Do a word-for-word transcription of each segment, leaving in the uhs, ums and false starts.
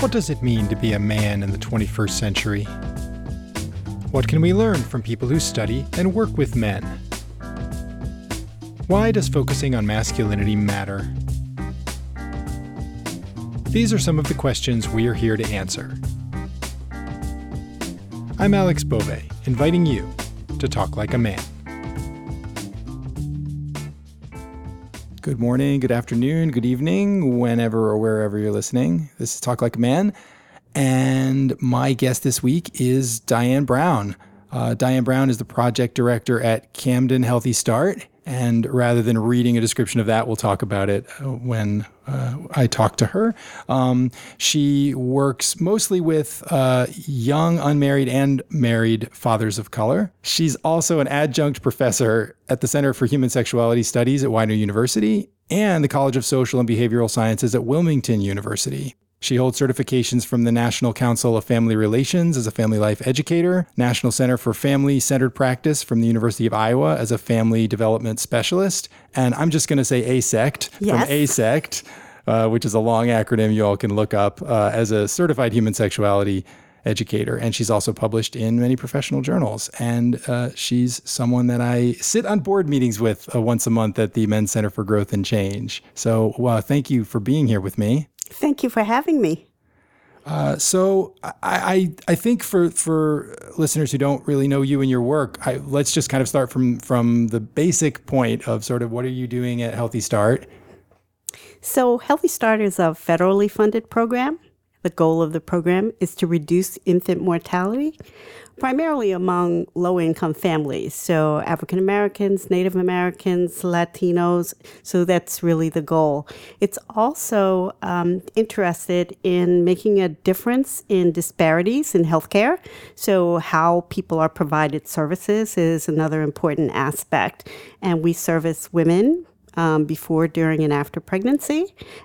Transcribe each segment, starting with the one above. What does it mean to be a man in the twenty-first century? What can we learn from people who study and work with men? Why does focusing on masculinity matter? These are some of the questions we are here to answer. I'm Alex Bove, inviting you to Talk Like a Man. Good morning, good afternoon, good evening, whenever or wherever you're listening. This is Talk Like a Man, and my guest this week is Diane Brown. Uh, Diane Brown is the project director at Camden Healthy Start, and rather than reading a description of that, we'll talk about it when uh, I talk to her. Um, she works mostly with uh, young, unmarried, and married fathers of color. She's also an adjunct professor at the Center for Human Sexuality Studies at Widener University and the College of Social and Behavioral Sciences at Wilmington University. She holds certifications from the National Council of Family Relations as a family life educator, National Center for Family-Centered Practice from the University of Iowa as a family development specialist, and I'm just going to say ASECT yes. from ASECT, uh, which is a long acronym you all can look up, uh, as a certified human sexuality educator. And she's also published in many professional journals. And uh, she's someone that I sit on board meetings with uh, once a month at the Men's Center for Growth and Change. So uh, thank you for being here with me. Thank you for having me. Uh, so I, I I think for for listeners who don't really know you and your work, I, let's just kind of start from from the basic point of sort of what are you doing at Healthy Start? So Healthy Start is a federally funded program. The goal of the program is to reduce infant mortality, primarily among low-income families, so African Americans, Native Americans, Latinos. So that's really the goal. It's also um, interested in making a difference in disparities in healthcare. So how people are provided services is another important aspect. And we service women Um, before, during, and after pregnancy.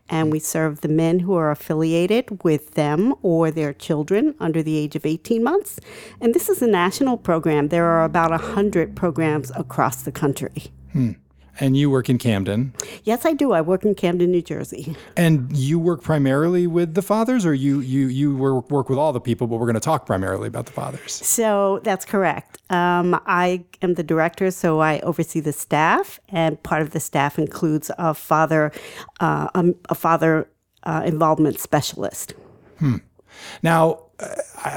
And we serve the men who are affiliated with them or their children under the age of eighteen months. And this is a national program. There are about one hundred programs across the country. Hmm. And you work in Camden? Yes, I do. I work in Camden, New Jersey. And you work primarily with the fathers, or you you you work with all the people, but we're going to talk primarily about the fathers. So that's correct. Um, I am the director, so I oversee the staff, and part of the staff includes a father uh, a, a father uh, involvement specialist. Hmm. Now,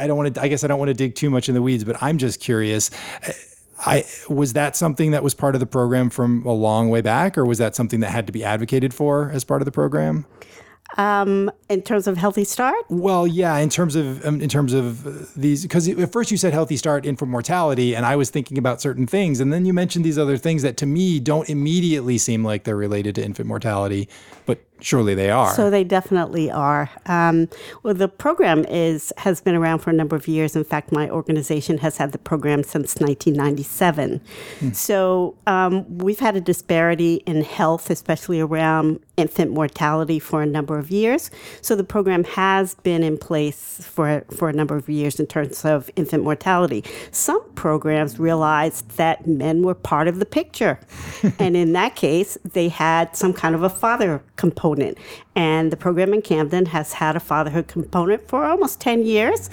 I don't want to. I guess I don't want to dig too much in the weeds, but I'm just curious. I, was that something that was part of the program from a long way back, or was that something that had to be advocated for as part of the program? Um, in terms of Healthy Start? Well, yeah, in terms of um, in terms of these, because at first you said Healthy Start, infant mortality, and I was thinking about certain things, and then you mentioned these other things that to me don't immediately seem like they're related to infant mortality, but surely they are. So they definitely are. Um, well, the program is has been around for a number of years. In fact, my organization has had the program since nineteen ninety-seven. Hmm. So um, we've had a disparity in health, especially around infant mortality, for a number of years. So the program has been in place for, for a number of years in terms of infant mortality. Some programs realized that men were part of the picture. And in that case, they had some kind of a father component. And the program in Camden has had a fatherhood component for almost ten years.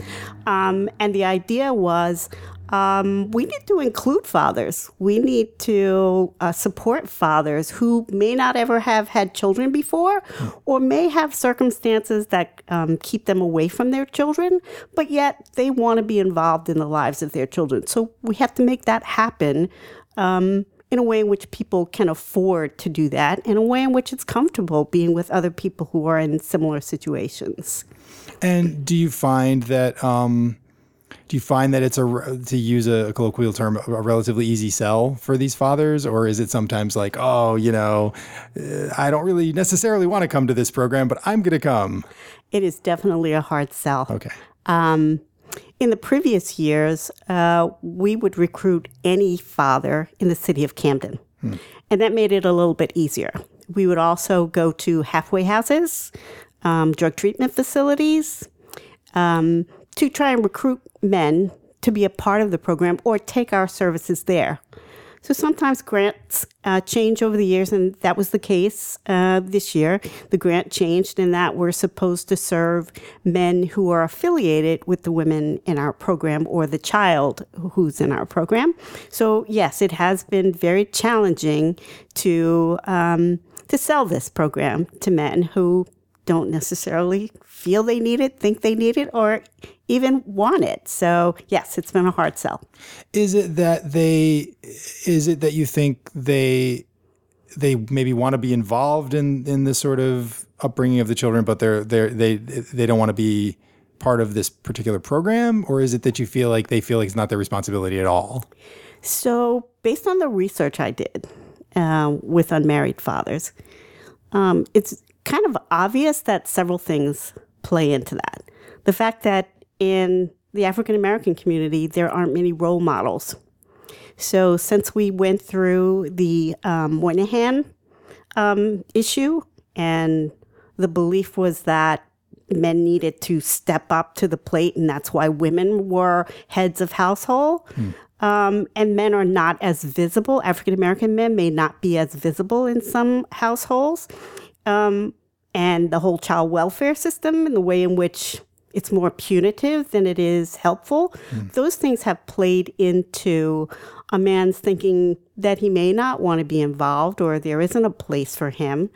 Um, and the idea was um, we need to include fathers. We need to uh, support fathers who may not ever have had children before or may have circumstances that um, keep them away from their children, but yet they want to be involved in the lives of their children. So we have to make that happen Um in a way in which people can afford to do that, in a way in which it's comfortable being with other people who are in similar situations. And do you find that um, do you find that it's a, to use a colloquial term, a relatively easy sell for these fathers, or is it sometimes like, oh, you know, I don't really necessarily want to come to this program, but I'm going to come? It is definitely a hard sell. Okay. Um, In the previous years, uh, we would recruit any father in the city of Camden, hmm. and that made it a little bit easier. We would also go to halfway houses, um, drug treatment facilities, um, to try and recruit men to be a part of the program or take our services there. So sometimes grants uh, change over the years, and that was the case uh, this year. The grant changed in that we're supposed to serve men who are affiliated with the women in our program or the child who's in our program. So yes, it has been very challenging to um, to sell this program to men who don't necessarily feel they need it, think they need it, or even want it. So yes, it's been a hard sell. Is it that they, is it that you think they, they maybe want to be involved in, in this sort of upbringing of the children, but they're, they're, they, they don't want to be part of this particular program? Or is it that you feel like they feel like it's not their responsibility at all? So based on the research I did uh, with unmarried fathers, um, it's kind of obvious that several things play into that. The fact that in the African-American community, there aren't many role models. So since we went through the um, Moynihan um, issue, and the belief was that men needed to step up to the plate, and that's why women were heads of household, hmm. Um, and men are not as visible. African-American men may not be as visible in some households. Um, and the whole child welfare system and the way in which it's more punitive than it is helpful, mm. those things have played into a man's thinking that he may not want to be involved or there isn't a place for him.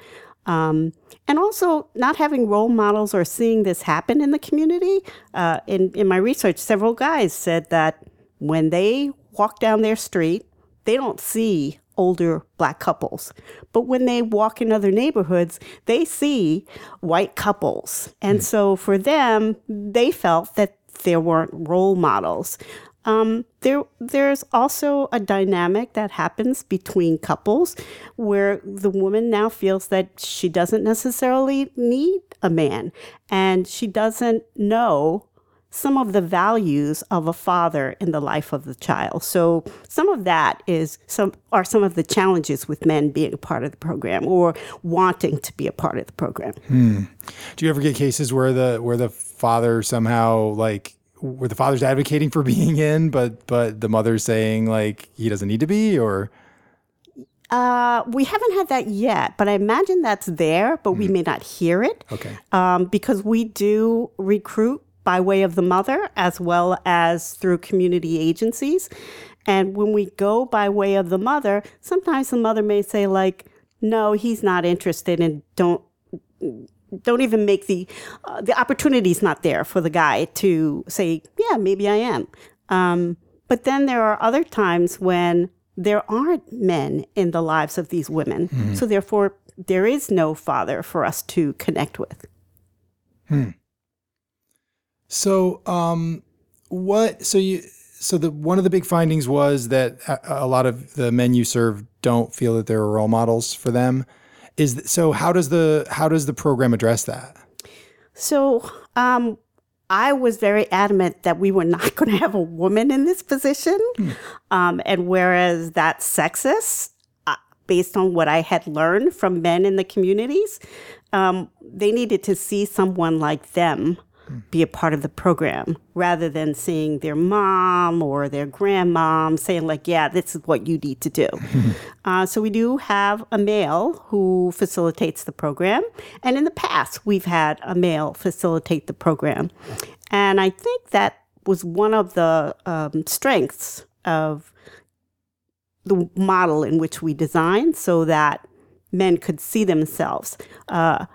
Um, and also not having role models or seeing this happen in the community. Uh, in, in my research, several guys said that when they walk down their street, they don't see older black couples. But when they walk in other neighborhoods, they see white couples. And so for them, they felt that there weren't role models. Um, there, there's also a dynamic that happens between couples where the woman now feels that she doesn't necessarily need a man, and she doesn't know some of the values of a father in the life of the child. So some of that is some are some of the challenges with men being a part of the program or wanting to be a part of the program. Hmm. Do you ever get cases where the where the father somehow like where the father's advocating for being in, but but the mother's saying like he doesn't need to be? Or Uh, we haven't had that yet, but I imagine that's there, but mm. we may not hear it. Okay, um, because we do recruit by way of the mother, as well as through community agencies. And when we go by way of the mother, sometimes the mother may say like, no, he's not interested, and don't don't even make the, uh, the opportunity's not there for the guy to say, yeah, maybe I am. Um, but then there are other times when there aren't men in the lives of these women. Mm-hmm. So therefore, there is no father for us to connect with. Hmm. So, um, what? So you? So the one of the big findings was that a, a lot of the men you serve don't feel that there are role models for them. Is th- so? How does the how does the program address that? So, um, I was very adamant that we were not going to have a woman in this position, hmm. um, and whereas that's sexist, uh, based on what I had learned from men in the communities, um, they needed to see someone like them be a part of the program, rather than seeing their mom or their grandmom saying like, yeah, this is what you need to do. uh, so we do have a male who facilitates the program. And in the past, we've had a male facilitate the program. And I think that was one of the um, strengths of the model in which we designed, so that men could see themselves. Uh,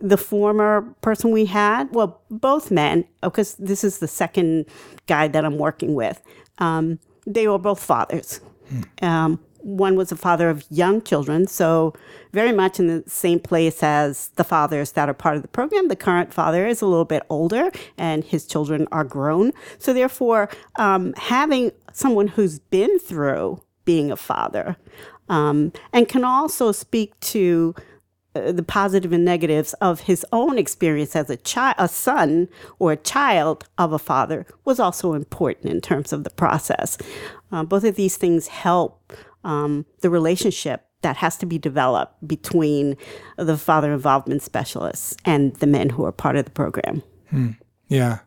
The former person we had, well, both men, because this is the second guy that I'm working with, um, they were both fathers. Hmm. Um, one was a father of young children, so very much in the same place as the fathers that are part of the program. The current father is a little bit older, and his children are grown. So therefore, um, having someone who's been through being a father um, and can also speak to the positive and negatives of his own experience as a child, a son or a child of a father, was also important in terms of the process. Uh, both of these things help um, the relationship that has to be developed between the father involvement specialists and the men who are part of the program. Hmm. Yeah.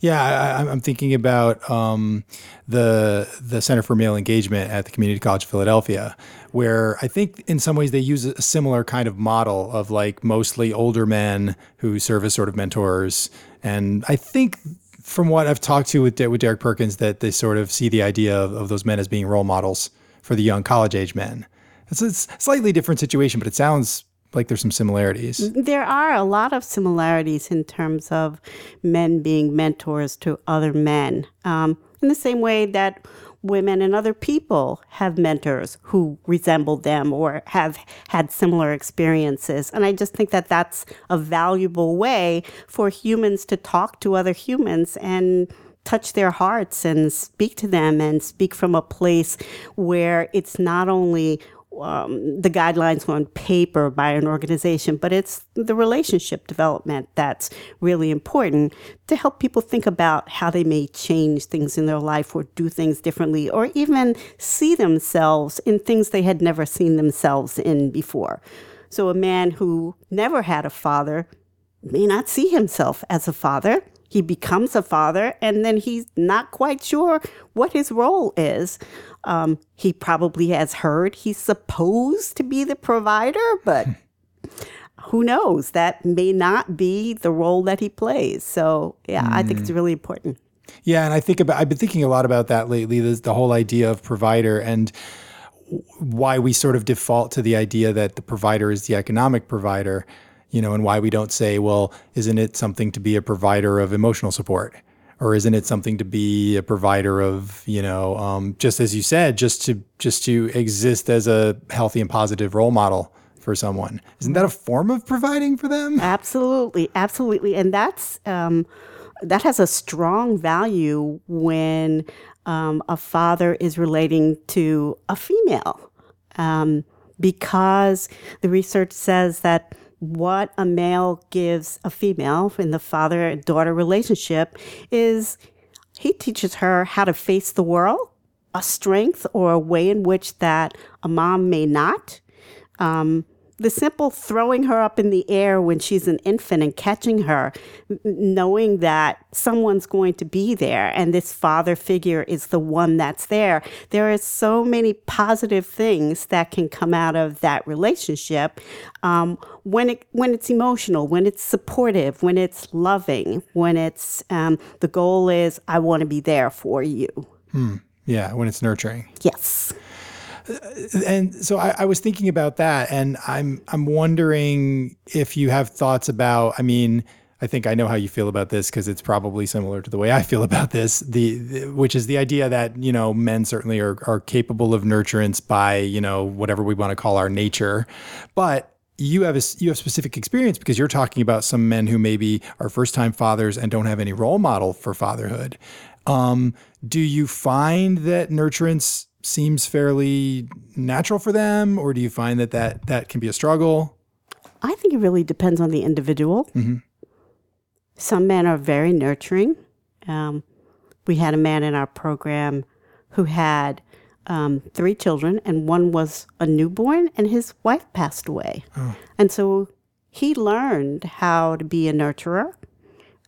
Yeah, I, I'm thinking about um, the the Center for Male Engagement at the Community College of Philadelphia, where I think in some ways they use a similar kind of model of like mostly older men who serve as sort of mentors. And I think from what I've talked to with, De- with Derek Perkins, that they sort of see the idea of, of those men as being role models for the young college age men. It's a slightly different situation, but it sounds like there's some similarities. There are a lot of similarities in terms of men being mentors to other men, um, in the same way that women and other people have mentors who resemble them or have had similar experiences. And I just think that that's a valuable way for humans to talk to other humans and touch their hearts and speak to them and speak from a place where it's not only Um, the guidelines on paper by an organization, but it's the relationship development that's really important to help people think about how they may change things in their life or do things differently or even see themselves in things they had never seen themselves in before. So a man who never had a father may not see himself as a father. He becomes a father, and then he's not quite sure what his role is. Um, he probably has heard he's supposed to be the provider, but who knows? That may not be the role that he plays. So, yeah, mm. I think it's really important. Yeah, and I think about, I've been thinking a lot about that lately, the, the whole idea of provider and why we sort of default to the idea that the provider is the economic provider. You know, and why we don't say, well, isn't it something to be a provider of emotional support? Or isn't it something to be a provider of, you know, um, just as you said, just to just to exist as a healthy and positive role model for someone? Isn't that a form of providing for them? Absolutely. Absolutely. And that's um, that has a strong value when um, a father is relating to a female, um, because the research says that what a male gives a female in the father-daughter relationship is he teaches her how to face the world, a strength or a way in which that a mom may not. Um, the simple throwing her up in the air when she's an infant and catching her, knowing that someone's going to be there and this father figure is the one that's there. There are so many positive things that can come out of that relationship um, when it when it's emotional, when it's supportive, when it's loving, when it's um, the goal is, I want to be there for you. Hmm. Yeah, when it's nurturing. Yes. And so I, I was thinking about that, and I'm I'm wondering if you have thoughts about, I mean, I think I know how you feel about this because it's probably similar to the way I feel about this, the, the which is the idea that, you know, men certainly are, are capable of nurturance by, you know, whatever we want to call our nature. But you have a, you have specific experience because you're talking about some men who maybe are first-time fathers and don't have any role model for fatherhood. Um, do you find that nurturance seems fairly natural for them, or do you find that that, that can be a struggle? I think it really depends on the individual. Mm-hmm. Some men are very nurturing. Um, we had a man in our program who had um, three children, and one was a newborn, and his wife passed away. Oh. And so he learned how to be a nurturer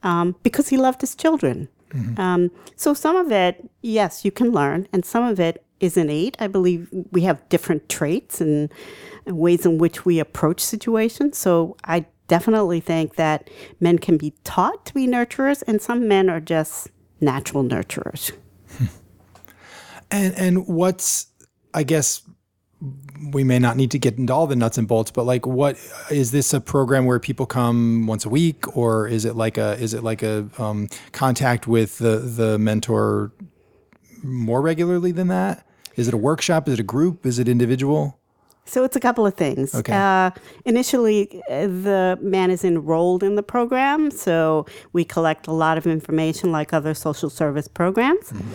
um, because he loved his children. Mm-hmm. Um, so some of it, yes, you can learn, and some of it is innate. I believe we have different traits and ways in which we approach situations. So I definitely think that men can be taught to be nurturers, and some men are just natural nurturers. And and what's, I guess, we may not need to get into all the nuts and bolts, but like, what is this a program where people come once a week, or is it like a is it like a um, contact with the the mentor more regularly than that? Is it a workshop? Is it a group? Is it individual? So it's a couple of things. Okay. Uh, initially, the man is enrolled in the program, so we collect a lot of information like other social service programs. Mm-hmm.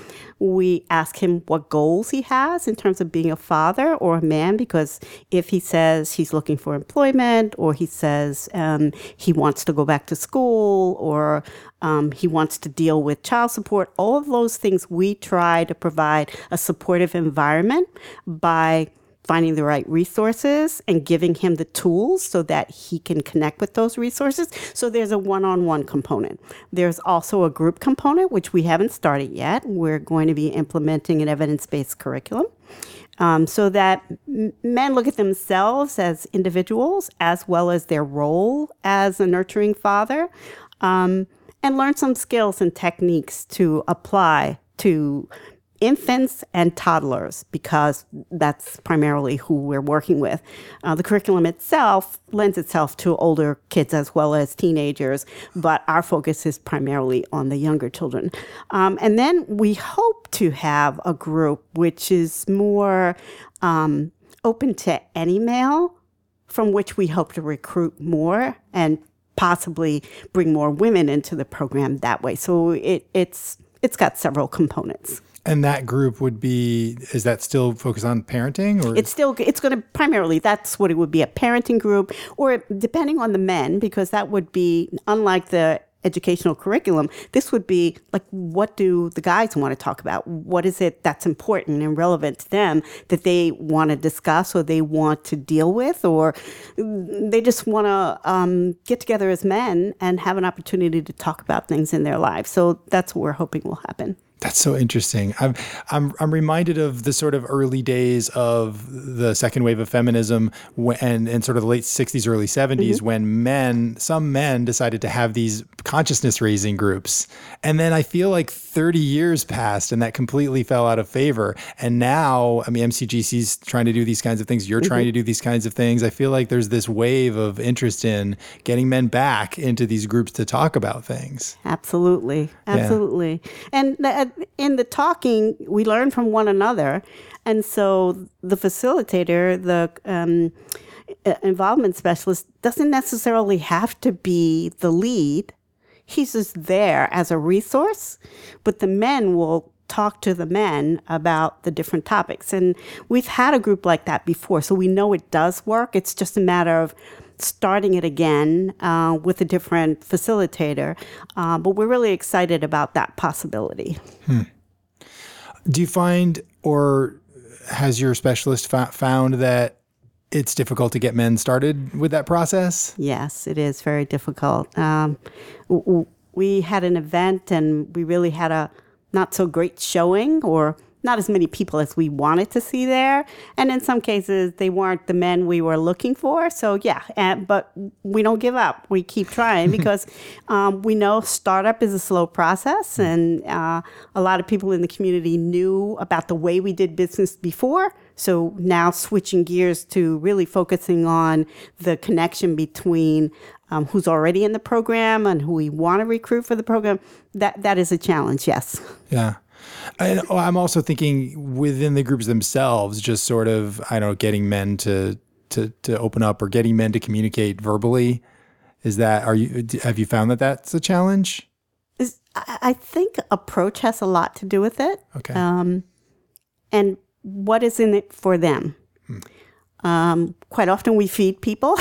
We ask him what goals he has in terms of being a father or a man, because if he says he's looking for employment, or he says um, he wants to go back to school, or um, he wants to deal with child support, all of those things, we try to provide a supportive environment by finding the right resources and giving him the tools so that he can connect with those resources. So there's a one-on-one component. There's also a group component, which we haven't started yet. We're going to be implementing an evidence-based curriculum um, so that m- men look at themselves as individuals as well as their role as a nurturing father um, and learn some skills and techniques to apply to infants and toddlers, because that's primarily who we're working with. Uh, the curriculum itself lends itself to older kids as well as teenagers, but our focus is primarily on the younger children. Um, and then we hope to have a group which is more um, open to any male, from which we hope to recruit more and possibly bring more women into the program that way. So it, it's it's got several components. And that group would be, is that still focused on parenting? Or? It's still, it's going to primarily, that's what it would be, a parenting group, or depending on the men, because that would be, unlike the educational curriculum, this would be like, what do the guys want to talk about? What is it that's important and relevant to them that they want to discuss or they want to deal with, or they just want to um, get together as men and have an opportunity to talk about things in their lives. So that's what we're hoping will happen. That's so interesting. I'm, I'm I'm reminded of the sort of early days of the second wave of feminism when, and, and sort of the late sixties, early seventies, mm-hmm. when men, some men decided to have these consciousness raising groups. And then I feel like thirty years passed and that completely fell out of favor. And now, I mean, M C G C's trying to do these kinds of things. You're mm-hmm. trying to do these kinds of things. I feel like there's this wave of interest in getting men back into these groups to talk about things. Absolutely. Absolutely. Yeah. And that, in the talking, we learn from one another. And so the facilitator, the um, involvement specialist, doesn't necessarily have to be the lead. He's just there as a resource. But the men will talk to the men about the different topics. And we've had a group like that before, so we know it does work. It's just a matter of starting it again uh, with a different facilitator. Uh, but we're really excited about that possibility. Hmm. Do you find, or has your specialist fa- found that it's difficult to get men started with that process? Yes, it is very difficult. Um, w- we had an event and we really had a not so great showing, or not as many people as we wanted to see there. And in some cases, they weren't the men we were looking for. So yeah, and, but we don't give up. We keep trying because um, we know startup is a slow process. And uh, a lot of people in the community knew about the way we did business before. So now switching gears to really focusing on the connection between um, who's already in the program and who we want to recruit for the program, that that is a challenge, yes. Yeah. And I'm also thinking within the groups themselves, just sort of, I don't know, getting men to, to, to open up or getting men to communicate verbally. Is that, are you, have you found that that's a challenge? Is, I think approach has a lot to do with it. Okay. Um, and what is in it for them? Hmm. Um, quite often we feed people.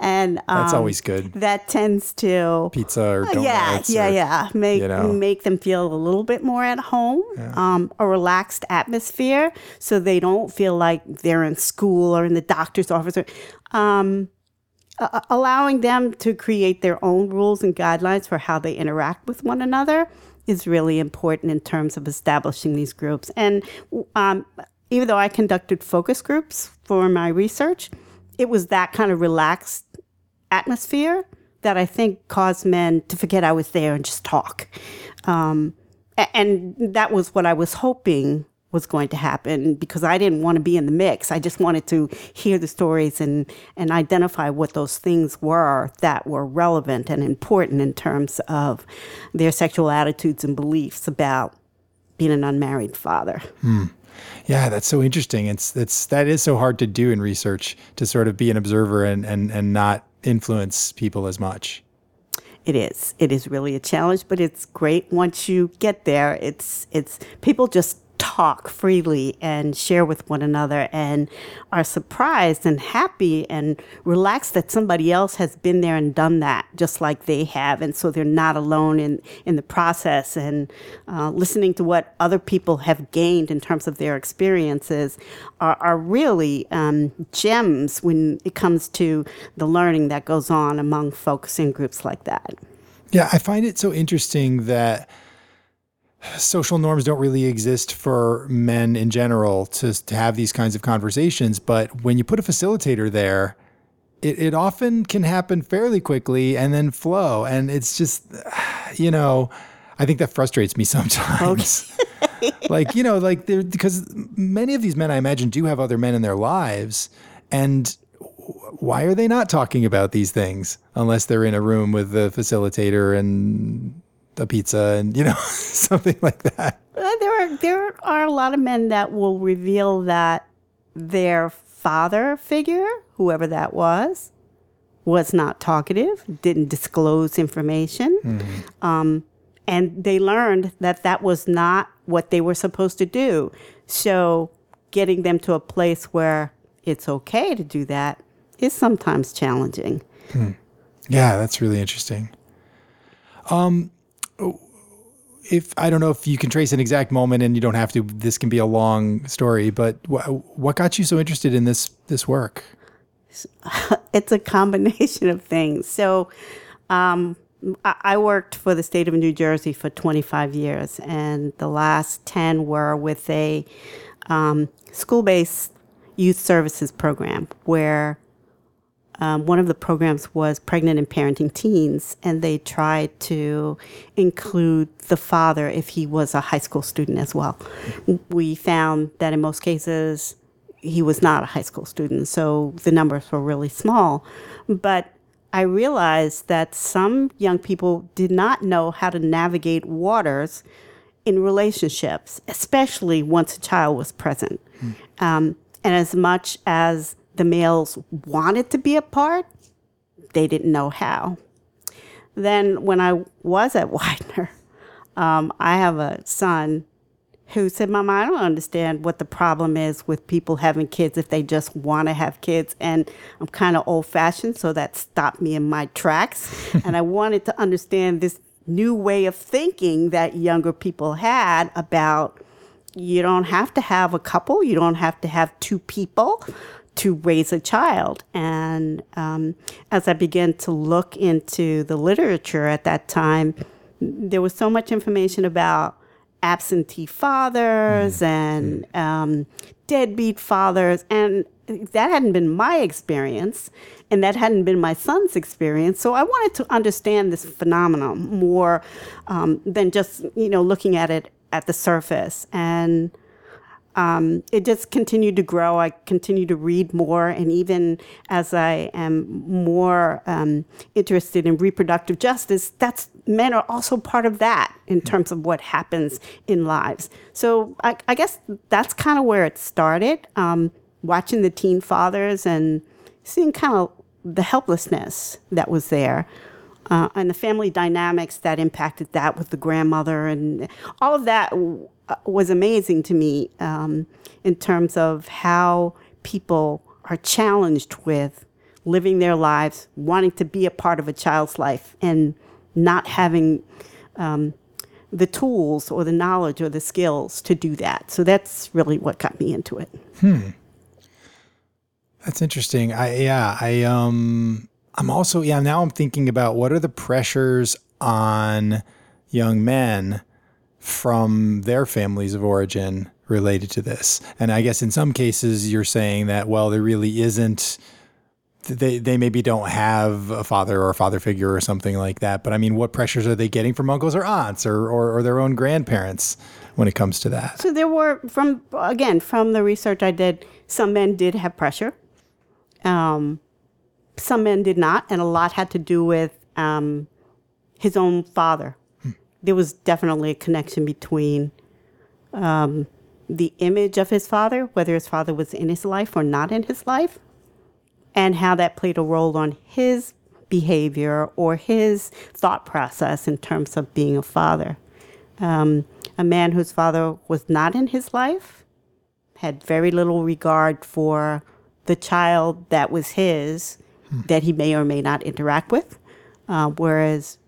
And um, that's always good. That tends to pizza or donuts. Yeah, yeah, or, yeah. Make you know. make them feel a little bit more at home, yeah. um, a relaxed atmosphere, so they don't feel like they're in school or in the doctor's office. Or, um, uh, allowing them to create their own rules and guidelines for how they interact with one another is really important in terms of establishing these groups. And um, even though I conducted focus groups for my research, it was that kind of relaxed atmosphere that I think caused men to forget I was there and just talk. Um, and that was what I was hoping was going to happen, because I didn't want to be in the mix. I just wanted to hear the stories and, and identify what those things were that were relevant and important in terms of their sexual attitudes and beliefs about being an unmarried father. Hmm. Yeah, that's so interesting. It's that's that is so hard to do in research, to sort of be an observer and, and, and not influence people as much. It is. It is really a challenge, but it's great once you get there. It's it's people just talk. talk freely and share with one another and are surprised and happy and relaxed that somebody else has been there and done that just like they have. And so they're not alone in, in the process, and uh, listening to what other people have gained in terms of their experiences are, are really um, gems when it comes to the learning that goes on among folks in groups like that. Yeah, I find it so interesting that social norms don't really exist for men in general to, to have these kinds of conversations. But when you put a facilitator there, it, it often can happen fairly quickly and then flow. And it's just, you know, I think that frustrates me sometimes. Okay. Like, you know, like they're, because many of these men, I imagine, do have other men in their lives. And why are they not talking about these things unless they're in a room with the facilitator and a pizza and, you know, something like that? There are, there are a lot of men that will reveal that their father figure, whoever that was, was not talkative, didn't disclose information. Mm-hmm. Um, and they learned that that was not what they were supposed to do. So getting them to a place where it's okay to do that is sometimes challenging. Hmm. Yeah, that's really interesting. Um, if I don't know if you can trace an exact moment, and you don't have to, this can be a long story, but w- what got you so interested in this this work? It's a combination of things. So um, I-, I worked for the state of New Jersey for twenty-five years, and the last ten were with a um, school-based youth services program where Um, one of the programs was pregnant and parenting teens, and they tried to include the father if he was a high school student as well. We found that in most cases, he was not a high school student, so the numbers were really small. But I realized that some young people did not know how to navigate waters in relationships, especially once a child was present. Mm. Um, and as much as the males wanted to be a part, they didn't know how. Then when I was at Widener, um, I have a son who said, Mama, I don't understand what the problem is with people having kids if they just want to have kids. And I'm kind of old-fashioned, so that stopped me in my tracks. And I wanted to understand this new way of thinking that younger people had about you don't have to have a couple, you don't have to have two people to raise a child. And um, as I began to look into the literature at that time, there was so much information about absentee fathers and um, deadbeat fathers. And that hadn't been my experience, and that hadn't been my son's experience. So I wanted to understand this phenomenon more um, than just, you know, looking at it at the surface. And Um, it just continued to grow. I continued to read more. And even as I am more um, interested in reproductive justice, that's men are also part of that in terms of what happens in lives. So I, I guess that's kind of where it started, um, watching the teen fathers and seeing kind of the helplessness that was there. Uh, and the family dynamics that impacted that with the grandmother and all of that w- was amazing to me um, in terms of how people are challenged with living their lives, wanting to be a part of a child's life and not having um, the tools or the knowledge or the skills to do that. So that's really what got me into it. Hmm. That's interesting. I, yeah, I, um, I'm also, yeah, now I'm thinking about what are the pressures on young men from their families of origin related to this? And I guess in some cases you're saying that, well, there really isn't, they, they maybe don't have a father or a father figure or something like that. But I mean, what pressures are they getting from uncles or aunts or, or, or their own grandparents when it comes to that? So there were, from, again, from the research I did, some men did have pressure. Um, Some men did not, and a lot had to do with um, his own father. Hmm. There was definitely a connection between um, the image of his father, whether his father was in his life or not in his life, and how that played a role on his behavior or his thought process in terms of being a father. Um, a man whose father was not in his life, had very little regard for the child that was his, hmm. that he may or may not interact with, uh, whereas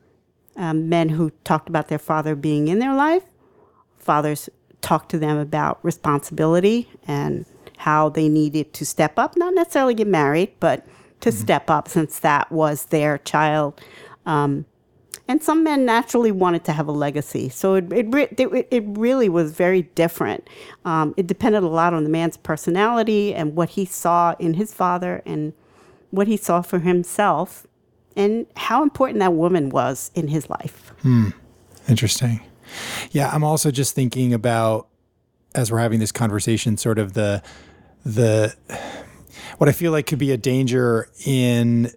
um, men who talked about their father being in their life, fathers talked to them about responsibility and how they needed to step up, not necessarily get married, but to mm-hmm. step up since that was their child. Um, and some men naturally wanted to have a legacy. So it it, re- it, it really was very different. Um, it depended a lot on the man's personality and what he saw in his father and what he saw for himself and how important that woman was in his life. Hmm. Interesting. Yeah, I'm also just thinking about, as we're having this conversation, sort of the the what I feel like could be a danger in,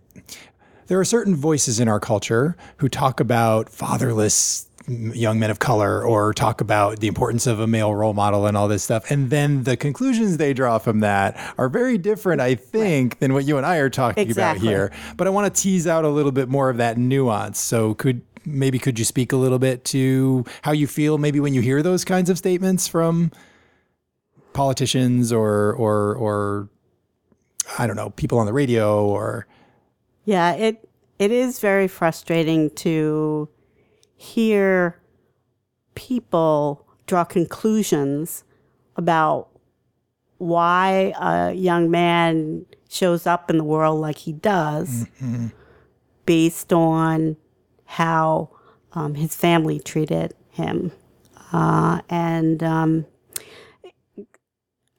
there are certain voices in our culture who talk about fatherless young men of color or talk about the importance of a male role model and all this stuff. And then the conclusions they draw from that are very different, I think, than what you and I are talking exactly. about here. But I want to tease out a little bit more of that nuance. So could Maybe could you speak a little bit to how you feel maybe when you hear those kinds of statements from politicians or, or, or I don't know, people on the radio or. Yeah, it it is very frustrating to hear people draw conclusions about why a young man shows up in the world like he does mm-hmm. based on how um, his family treated him. Uh, and um,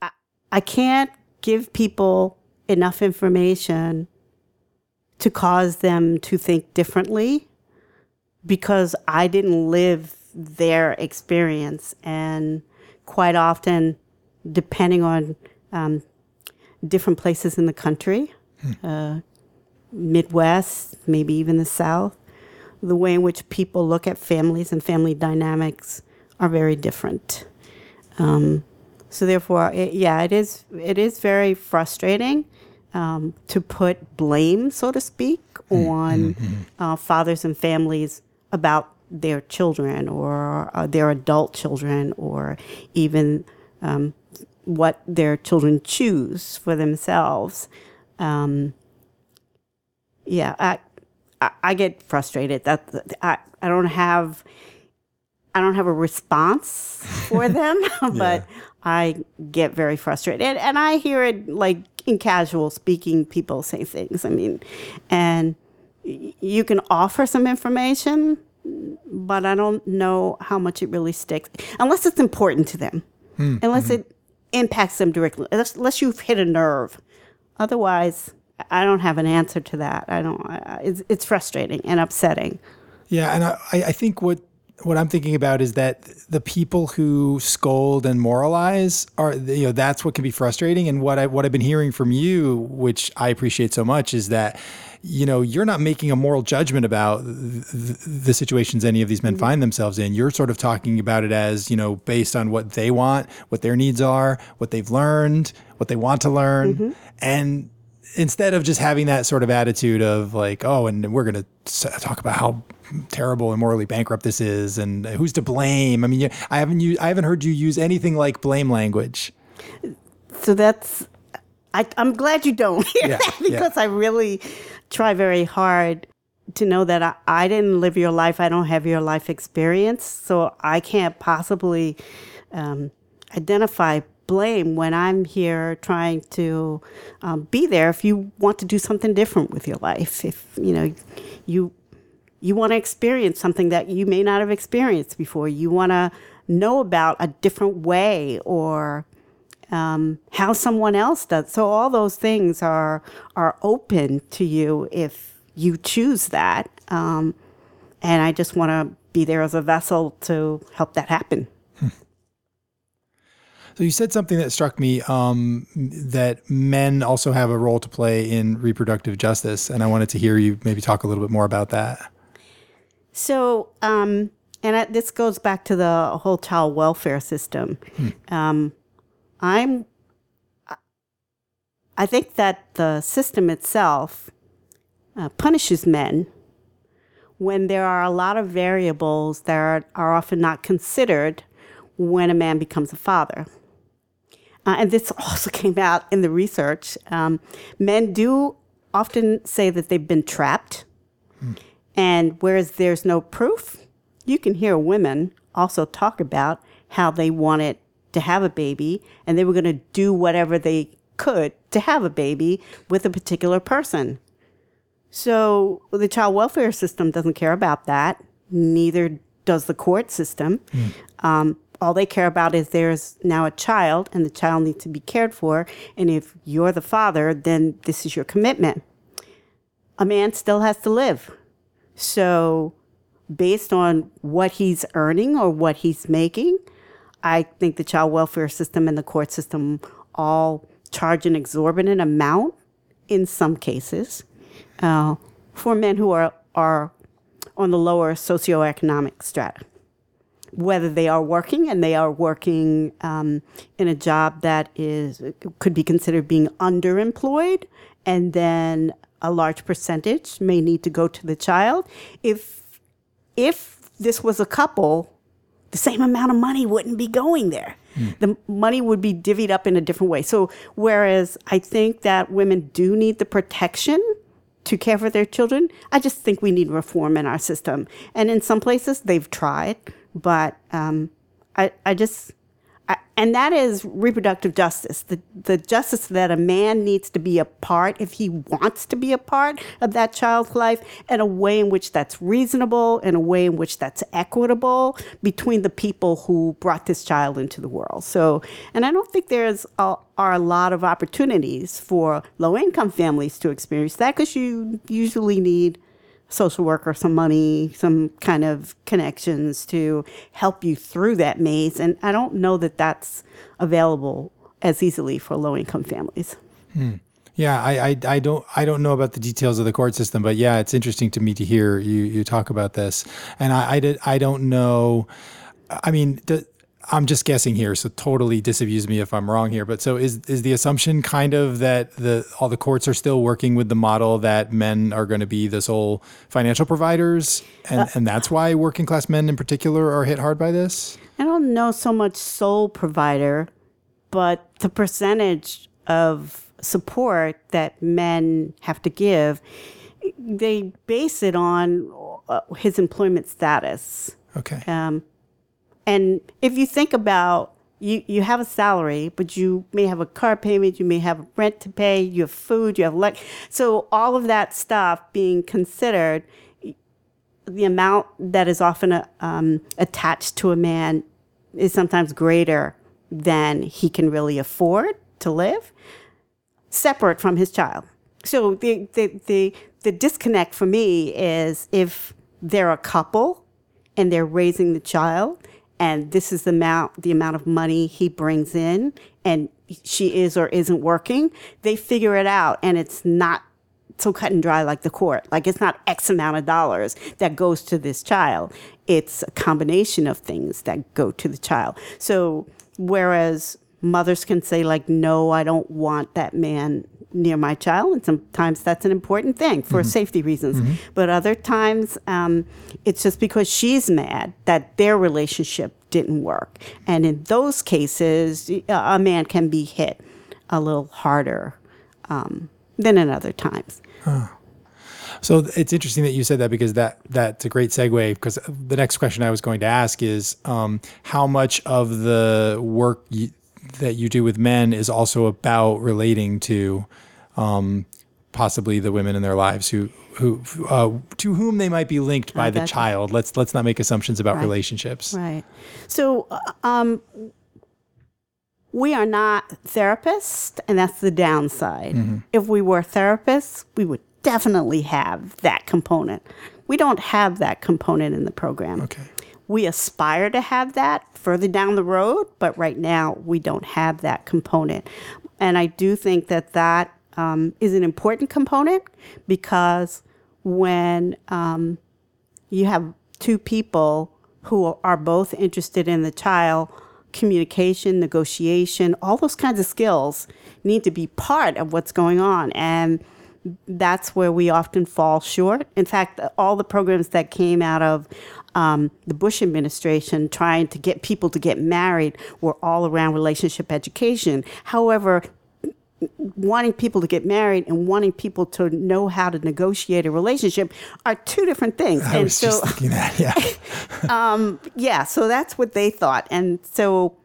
I, I can't give people enough information to cause them to think differently because I didn't live their experience. And quite often, depending on um, different places in the country, hmm. uh, Midwest, maybe even the South, the way in which people look at families and family dynamics are very different. Um, so therefore, it, yeah, it is it is very frustrating um, to put blame, so to speak, on mm-hmm. uh, fathers and families about their children or uh, their adult children or even um, what their children choose for themselves. Um, yeah, I... I get frustrated that I, I don't have I don't have a response for them, yeah. but I get very frustrated, and, and I hear it like in casual speaking, people say things. I mean, and you can offer some information, but I don't know how much it really sticks unless it's important to them, mm, unless mm-hmm. it impacts them directly, unless, unless you've hit a nerve. Otherwise, I don't have an answer to that. I don't. I, it's, it's frustrating and upsetting. Yeah, and I, I think what what I'm thinking about is that the people who scold and moralize are, you know, that's what can be frustrating. And what I what I've been hearing from you, which I appreciate so much, is that, you know, you're not making a moral judgment about th- th- the situations any of these men find themselves in. You're sort of talking about it as, you know, based on what they want, what their needs are, what they've learned, what they want to learn, mm-hmm. and instead of just having that sort of attitude of like, oh, and we're going to talk about how terrible and morally bankrupt this is and who's to blame. I mean, I haven't used, I haven't heard you use anything like blame language. So that's, I, I'm glad you don't hear yeah, that because yeah. I really try very hard to know that I, I didn't live your life. I don't have your life experience. So I can't possibly um, identify blame when I'm here trying to um, be there if you want to do something different with your life. If, you know, you you want to experience something that you may not have experienced before. You want to know about a different way or um, how someone else does. So all those things are, are open to you if you choose that. Um, and I just want to be there as a vessel to help that happen. So you said something that struck me, um, that men also have a role to play in reproductive justice. And I wanted to hear you maybe talk a little bit more about that. So, um, and I, this goes back to the whole child welfare system. Hmm. Um, I'm, I think that the system itself uh, punishes men when there are a lot of variables that are, are often not considered when a man becomes a father. Uh, and this also came out in the research. Um, men do often say that they've been trapped. Mm. And whereas there's no proof, you can hear women also talk about how they wanted to have a baby and they were going to do whatever they could to have a baby with a particular person. So the child welfare system doesn't care about that. Neither does the court system. Mm. Um, all they care about is there's now a child and the child needs to be cared for. And if you're the father, then this is your commitment. A man still has to live. So based on what he's earning or what he's making, I think the child welfare system and the court system all charge an exorbitant amount in some cases uh, for men who are, are on the lower socioeconomic strata, whether they are working and they are working um, in a job that is could be considered being underemployed, and then a large percentage may need to go to the child. If if this was a couple, the same amount of money wouldn't be going there. Mm. The money would be divvied up in a different way. So whereas I think that women do need the protection to care for their children, I just think we need reform in our system. And in some places they've tried, but um, I, I just, I, and that is reproductive justice, the, the justice that a man needs to be a part if he wants to be a part of that child's life, and a way in which that's reasonable and a way in which that's equitable between the people who brought this child into the world. So, and I don't think there's a, are a lot of opportunities for low-income families to experience that, because you usually need social worker, some money, some kind of connections to help you through that maze. And I don't know that that's available as easily for low-income families. Hmm. Yeah, I, I I don't I don't know about the details of the court system, but yeah, it's interesting to me to hear you you talk about this. And I I, did, I don't know. I mean, do, I'm just guessing here, so totally disabuse me if I'm wrong here. But so is is the assumption kind of that the all the courts are still working with the model that men are going to be the sole financial providers, and, uh, and that's why working class men in particular are hit hard by this? I don't know so much sole provider, but the percentage of support that men have to give, they base it on his employment status. Okay. Um. And if you think about, you, you have a salary, but you may have a car payment, you may have rent to pay, you have food, you have like, so all of that stuff being considered, the amount that is often a, um, attached to a man is sometimes greater than he can really afford to live, separate from his child. So the the the, the disconnect for me is if they're a couple and they're raising the child, and this is the amount, the amount of money he brings in, and she is or isn't working, they figure it out, and it's not so cut and dry like the court. Like, it's not X amount of dollars that goes to this child. It's a combination of things that go to the child. So whereas mothers can say, like, no, I don't want that man near my child, and sometimes that's an important thing for mm-hmm. safety reasons. Mm-hmm. But other times, um, it's just because she's mad that their relationship didn't work. And in those cases, a man can be hit a little harder um, than in other times. Huh. So it's interesting that you said that, because that that's a great segue, because the next question I was going to ask is um, how much of the work you, that you do with men is also about relating to um, possibly the women in their lives who who uh, to whom they might be linked by oh, the child. Let's let's not make assumptions about right. relationships. Right. So um, we are not therapists, and that's the downside. Mm-hmm. If we were therapists, we would definitely have that component. We don't have that component in the program. Okay. We aspire to have that further down the road, but right now we don't have that component. And I do think that that um, is an important component, because when um, you have two people who are both interested in the child, communication, negotiation, all those kinds of skills need to be part of what's going on. And that's where we often fall short. In fact, all the programs that came out of um, the Bush administration trying to get people to get married were all around relationship education. However, wanting people to get married and wanting people to know how to negotiate a relationship are two different things. I and was so, just thinking that, yeah. um, yeah, so that's what they thought. And so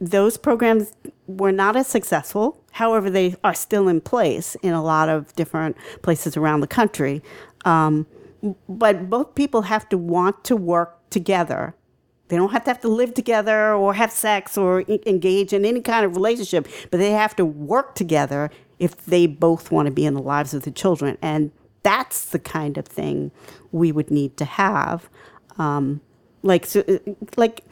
those programs were not as successful. However, they are still in place in a lot of different places around the country. Um, but both people have to want to work together. They don't have to have to live together or have sex or engage in any kind of relationship, but they have to work together if they both want to be in the lives of the children. And that's the kind of thing we would need to have. Um, like, so, like,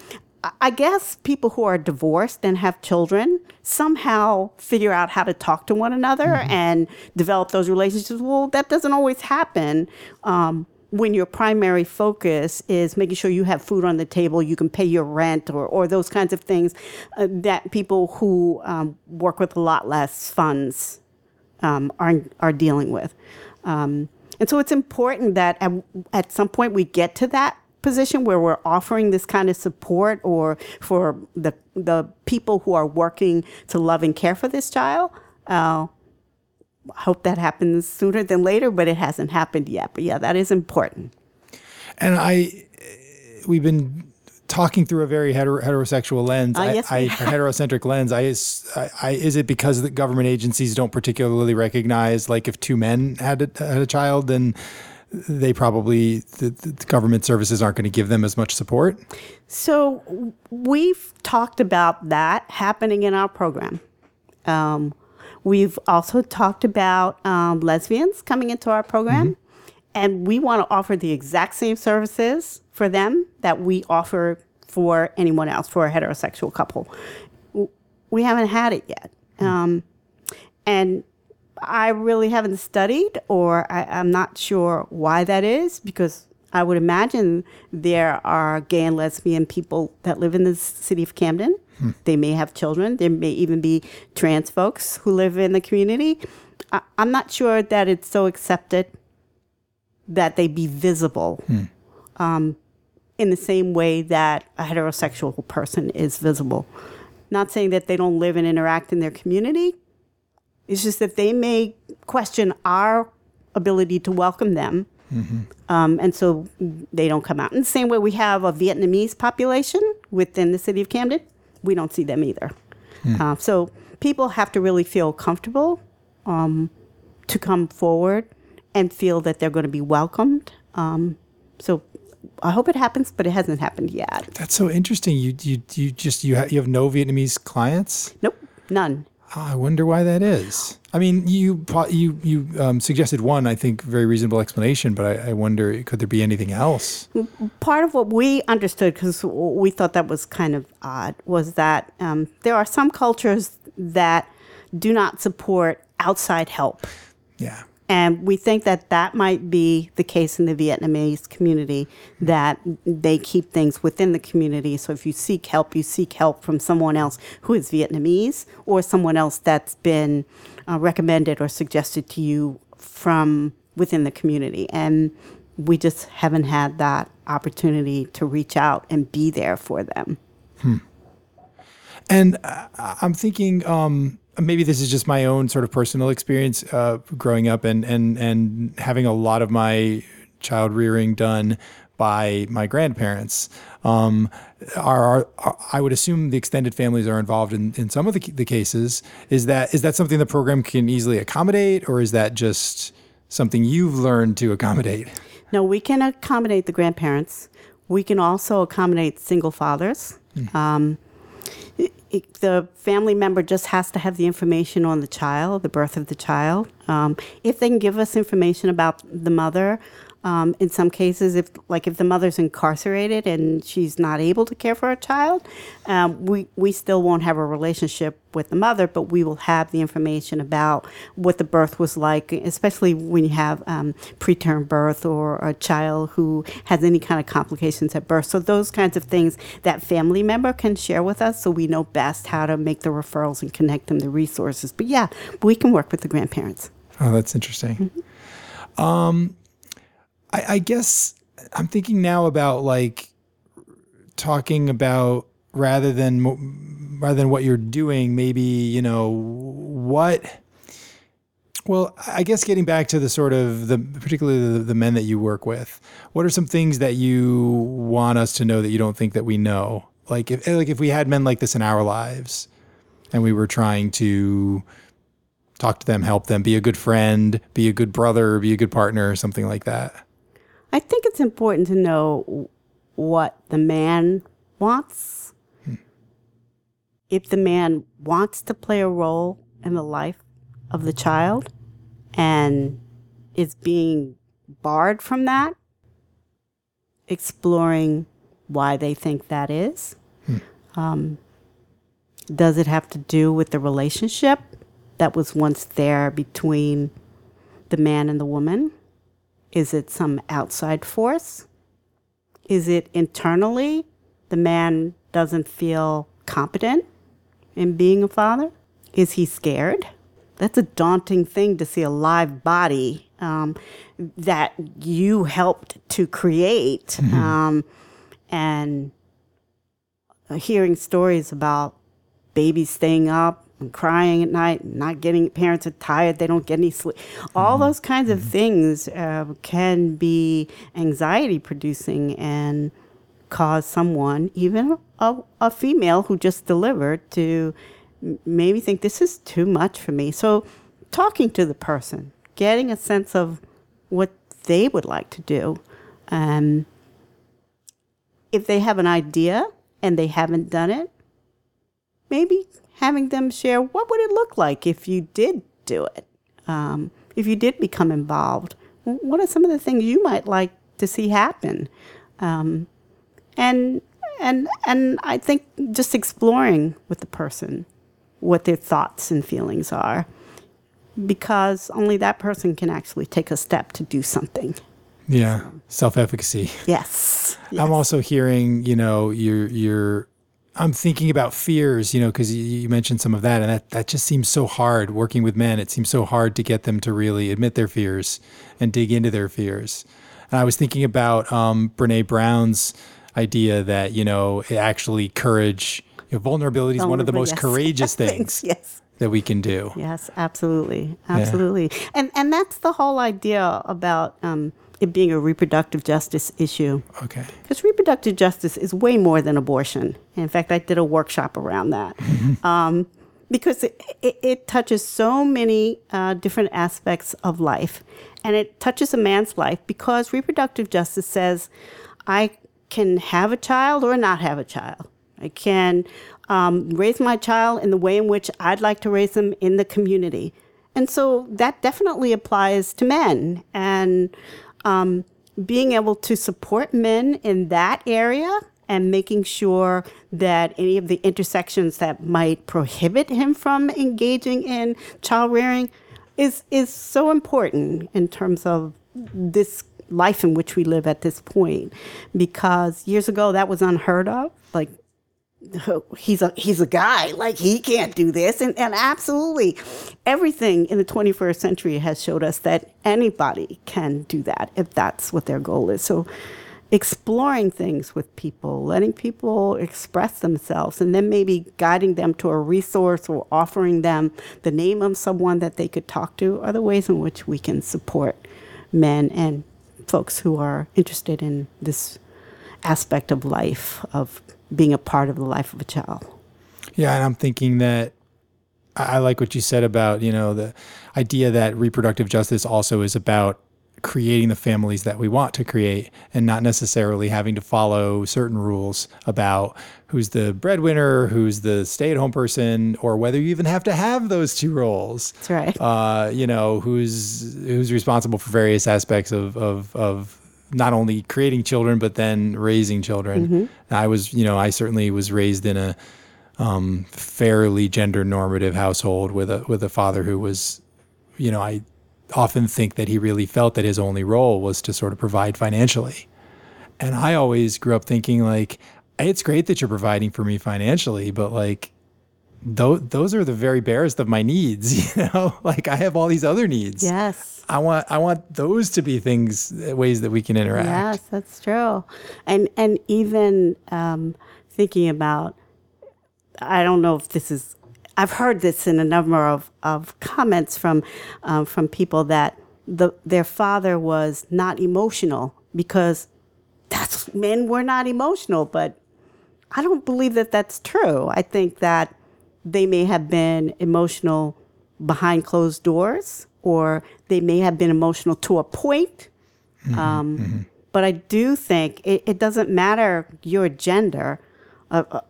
I guess people who are divorced and have children somehow figure out how to talk to one another mm-hmm. and develop those relationships. Well, that doesn't always happen. Um, when your primary focus is making sure you have food on the table, you can pay your rent or, or those kinds of things uh, that people who um, work with a lot less funds um, are, are dealing with. Um, and so it's important that at, at some point we get to that position where we're offering this kind of support or for the the people who are working to love and care for this child. Uh, I hope that happens sooner than later, but it hasn't happened yet. But yeah, that is important. And I, we've been talking through a very heter- heterosexual lens, uh, yes, I, I, heterocentric lens. I is, I, I is it because the government agencies don't particularly recognize, like, if two men had a, had a child, then they probably, the, the government services aren't going to give them as much support? So we've talked about that happening in our program. Um, we've also talked about um, lesbians coming into our program, mm-hmm. and we want to offer the exact same services for them that we offer for anyone else, for a heterosexual couple. We haven't had it yet. Mm-hmm. Um, and I really haven't studied, or I, I'm not sure why that is, because I would imagine there are gay and lesbian people that live in the city of Camden. Hmm. They may have children. There may even be trans folks who live in the community. I, I'm not sure that it's so accepted that they be visible hmm. um, in the same way that a heterosexual person is visible. Not saying that they don't live and interact in their community. It's just that they may question our ability to welcome them. Mm-hmm. Um, and so they don't come out. In the same way we have a Vietnamese population within the city of Camden, we don't see them either. Mm. Uh, so people have to really feel comfortable um, to come forward and feel that they're going to be welcomed. Um, so I hope it happens, but it hasn't happened yet. That's so interesting. You you you just you have, you have no Vietnamese clients? Nope, none. I wonder why that is. I mean, you you you um, suggested one, I think, very reasonable explanation, but I, I wonder, could there be anything else? Part of what we understood, because we thought that was kind of odd, was that um, there are some cultures that do not support outside help. Yeah. And we think that that might be the case in the Vietnamese community, that they keep things within the community. So if you seek help, you seek help from someone else who is Vietnamese or someone else that's been uh, recommended or suggested to you from within the community. And we just haven't had that opportunity to reach out and be there for them. Hmm. And uh, I'm thinking... Um Maybe this is just my own sort of personal experience uh, growing up and, and, and having a lot of my child rearing done by my grandparents. Um, are, are, I would assume the extended families are involved in, in some of the, the cases. Is that is that something the program can easily accommodate, or is that just something you've learned to accommodate? No, we can accommodate the grandparents. We can also accommodate single fathers. Mm-hmm. Um The family member just has to have the information on the child, the birth of the child. Um, if they can give us information about the mother, um, in some cases, if like if the mother's incarcerated and she's not able to care for a child, um, we, we still won't have a relationship with the mother, but we will have the information about what the birth was like, especially when you have um, preterm birth or a child who has any kind of complications at birth. So those kinds of things that family member can share with us so we know best how to make the referrals and connect them to resources. But yeah, we can work with the grandparents. Oh, that's interesting. Mm-hmm. Um, I, I guess I'm thinking now about like talking about rather than rather than what you're doing, maybe, you know, what, well, I guess getting back to the sort of the, particularly the, the men that you work with, what are some things that you want us to know that you don't think that we know? Like if, like if we had men like this in our lives and we were trying to talk to them, help them, be a good friend, be a good brother, be a good partner, something like that. I think it's important to know what the man wants. Hmm. If the man wants to play a role in the life of the child and is being barred from that, exploring why they think that is. Hmm. Um, does it have to do with the relationship that was once there between the man and the woman? Is it some outside force? Is it internally the man doesn't feel competent in being a father? Is he scared? That's a daunting thing to see a live body um, that you helped to create. Mm-hmm. Um, and hearing stories about babies staying up and crying at night, not getting, parents are tired, they don't get any sleep. All those kinds of things uh, can be anxiety producing and cause someone, even a, a female who just delivered, to maybe think this is too much for me. So talking to the person, getting a sense of what they would like to do. Um, if they have an idea and they haven't done it, maybe having them share, what would it look like if you did do it? Um, if you did become involved, what are some of the things you might like to see happen? Um, and and and I think just exploring with the person what their thoughts and feelings are, because only that person can actually take a step to do something. Yeah, so. Self-efficacy. Yes. yes. I'm also hearing, you know, you're you're. I'm thinking about fears, you know, because you mentioned some of that, and that, that just seems so hard working with men. It seems so hard to get them to really admit their fears and dig into their fears. And I was thinking about um, Brene Brown's idea that, you know, actually courage, you know, vulnerability is one of the most yes. courageous things yes. that we can do. Yes, absolutely. Absolutely. Yeah. And and that's the whole idea about um, it being a reproductive justice issue. Okay. Because reproductive justice is way more than abortion. In fact, I did a workshop around that. um, because it, it, it touches so many uh, different aspects of life. And it touches a man's life because reproductive justice says, I can have a child or not have a child. I can um, raise my child in the way in which I'd like to raise them in the community. And so that definitely applies to men. And Um, being able to support men in that area and making sure that any of the intersections that might prohibit him from engaging in child rearing is, is so important in terms of this life in which we live at this point. Because years ago, that was unheard of. Like, he's a he's a guy, like he can't do this. And, and absolutely everything in the twenty-first century has showed us that anybody can do that if that's what their goal is. So exploring things with people, letting people express themselves, and then maybe guiding them to a resource or offering them the name of someone that they could talk to are the ways in which we can support men and folks who are interested in this aspect of life, of being a part of the life of a child. Yeah, and I'm thinking that I like what you said about, you know, the idea that reproductive justice also is about creating the families that we want to create and not necessarily having to follow certain rules about who's the breadwinner, who's the stay-at-home person, or whether you even have to have those two roles. That's right. Uh, you know, who's who's responsible for various aspects of of of not only creating children, but then raising children. Mm-hmm. I was, you know, I certainly was raised in a um, fairly gender normative household with a with a father who was, you know, I often think that he really felt that his only role was to sort of provide financially. And I always grew up thinking like, it's great that you're providing for me financially, but like, those, those are the very barest of my needs, you know, like I have all these other needs. Yes. I want, I want those to be things, ways that we can interact. Yes, that's true. And, and even um, thinking about, I don't know if this is, I've heard this in a number of, of comments from, um, from people that the, their father was not emotional because that's, men were not emotional, but I don't believe that that's true. I think that they may have been emotional behind closed doors, or they may have been emotional to a point. Mm-hmm, um, mm-hmm. But I do think it, it doesn't matter your gender uh, uh,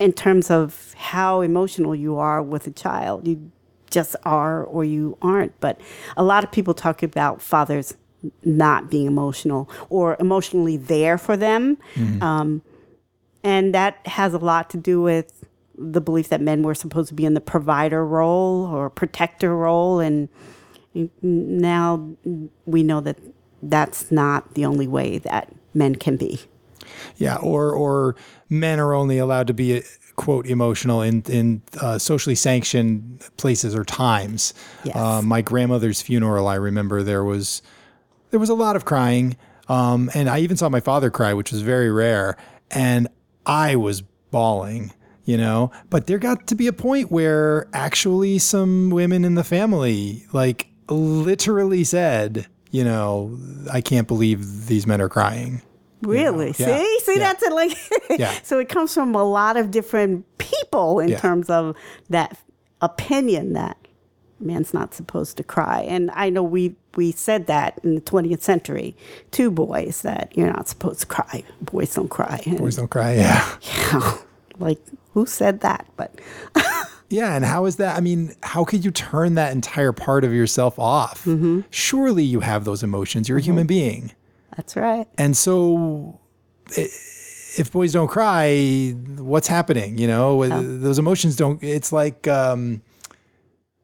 in terms of how emotional you are with a child. You just are or you aren't. But a lot of people talk about fathers not being emotional or emotionally there for them. Mm-hmm. Um, and that has a lot to do with the belief that men were supposed to be in the provider role or protector role. And now we know that that's not the only way that men can be. Yeah, or or men are only allowed to be, quote, emotional in, in uh, socially sanctioned places or times. Yes. Uh, my grandmother's funeral, I remember there was there was a lot of crying. Um, and I even saw my father cry, which was very rare. And I was bawling. You know, but there got to be a point where actually some women in the family, like, literally said, you know, I can't believe these men are crying. Really? You know? See? Yeah. See, yeah. That's it. Like, yeah. So it comes from a lot of different people in yeah. terms of that opinion that man's not supposed to cry. And I know we we said that in the twentieth century to boys, that you're not supposed to cry. Boys don't cry. And, boys don't cry, yeah. Yeah. Like, who said that? But yeah, and how is that? I mean, how could you turn that entire part of yourself off? Mm-hmm. Surely you have those emotions. You're mm-hmm. a human being. That's right. And so if boys don't cry, what's happening? You know, yeah. those emotions don't, it's like, um,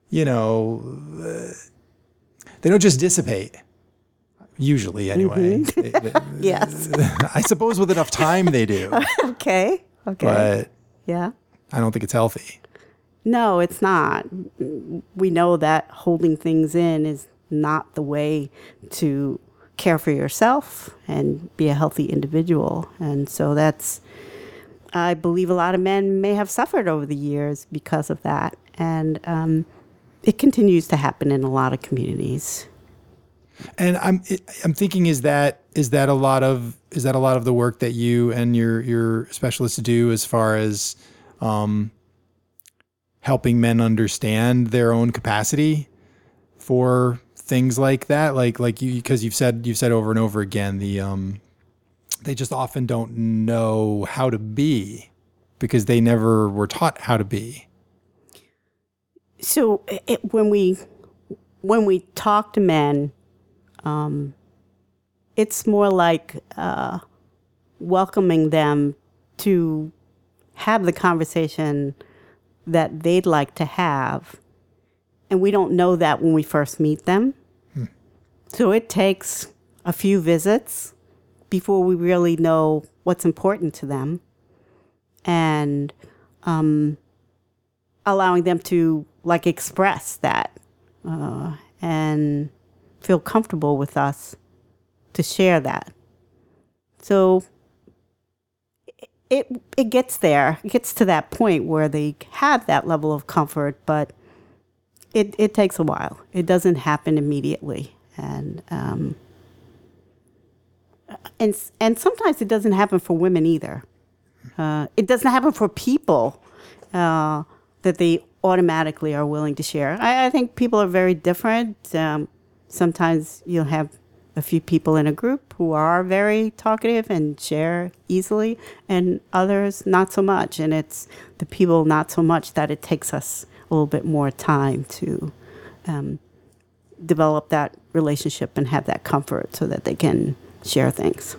you know, uh, they don't just dissipate. Usually, anyway. Mm-hmm. They, they, yes. I suppose with enough time they do. Okay. Okay. But yeah, I don't think it's healthy. No, it's not. We know that holding things in is not the way to care for yourself and be a healthy individual. And so that's, I believe a lot of men may have suffered over the years because of that. And um, it continues to happen in a lot of communities. And I'm I'm thinking is that is that a lot of is that a lot of the work that you and your your specialists do as far as um, helping men understand their own capacity for things like that, like like you because you've said you've said over and over again the um, they just often don't know how to be because they never were taught how to be. So it, when we when we talk to men. Um, it's more like uh, welcoming them to have the conversation that they'd like to have. And we don't know that when we first meet them. Hmm. So it takes a few visits before we really know what's important to them. And um, allowing them to, like, express that. Uh, and... feel comfortable with us to share that. So it it gets there. It gets to that point where they have that level of comfort, but it, it takes a while. It doesn't happen immediately. And um, and and sometimes it doesn't happen for women either. Uh, it doesn't happen for people uh, that they automatically are willing to share. I, I think people are very different. Um, Sometimes you'll have a few people in a group who are very talkative and share easily, and others not so much. And it's the people not so much that it takes us a little bit more time to um, develop that relationship and have that comfort so that they can share things.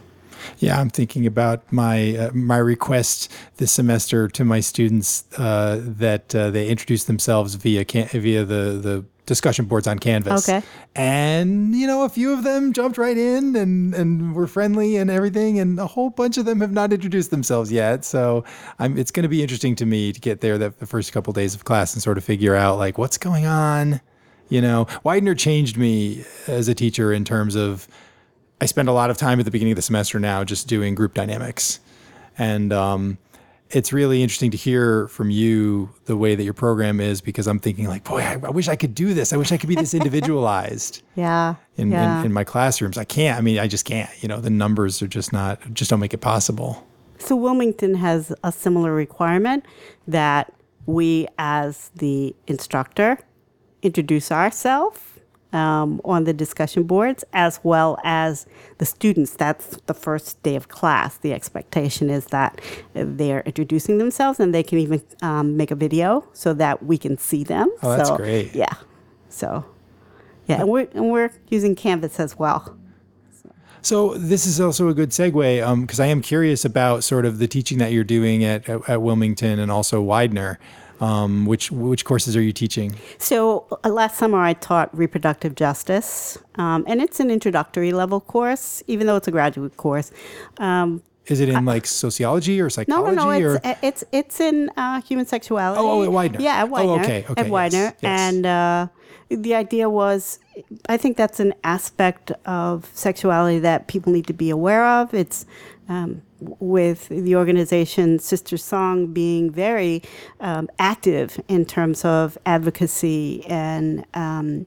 Yeah, I'm thinking about my uh, my request this semester to my students uh, that uh, they introduce themselves via can- via the, the discussion boards on Canvas. Okay. And, you know, a few of them jumped right in and, and were friendly and everything, and a whole bunch of them have not introduced themselves yet. So I'm, it's going to be interesting to me to get there that the first couple of days of class and sort of figure out, like, what's going on? You know, Widener changed me as a teacher in terms of I spend a lot of time at the beginning of the semester now just doing group dynamics. And um, it's really interesting to hear from you the way that your program is, because I'm thinking like, boy, I, I wish I could do this. I wish I could be this individualized yeah, in, yeah. in in my classrooms. I can't. I mean, I just can't. You know, the numbers are just not, just don't make it possible. So Wilmington has a similar requirement that we as the instructor introduce ourselves um, on the discussion boards, as well as the students. That's the first day of class. The expectation is that they're introducing themselves, and they can even um, make a video so that we can see them. Oh, that's so great. Yeah. So, yeah, and we're, and we're using Canvas as well. So this is also a good segue, because um, I am curious about sort of the teaching that you're doing at, at, at Wilmington and also Widener. Um, which which courses are you teaching? So uh, last summer I taught reproductive justice, um, and it's an introductory level course, even though it's a graduate course. Um, Is it in I, like sociology or psychology? No, no, no. Or? It's, it's it's in uh, human sexuality. Oh, oh, at Widener. Yeah, at Widener. Oh, okay, okay. At Widener, yes, yes. And uh, the idea was, I think that's an aspect of sexuality that people need to be aware of. It's um, with the organization Sister Song being very um, active in terms of advocacy and um,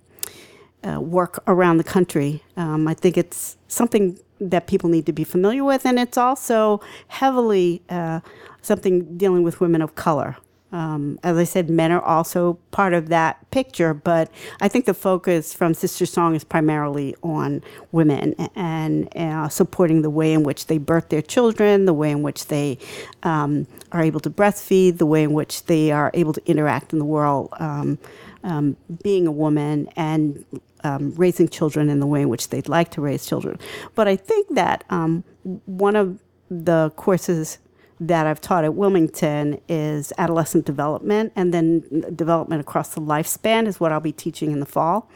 uh, work around the country. Um, I think it's something that people need to be familiar with, and it's also heavily uh, something dealing with women of color. Um, as I said, men are also part of that picture, but I think the focus from Sister Song is primarily on women and uh, supporting the way in which they birth their children, the way in which they um, are able to breastfeed, the way in which they are able to interact in the world, um, um, being a woman and um, raising children in the way in which they'd like to raise children. But I think that um, one of the courses that I've taught at Wilmington is adolescent development, and then development across the lifespan is what I'll be teaching in the fall.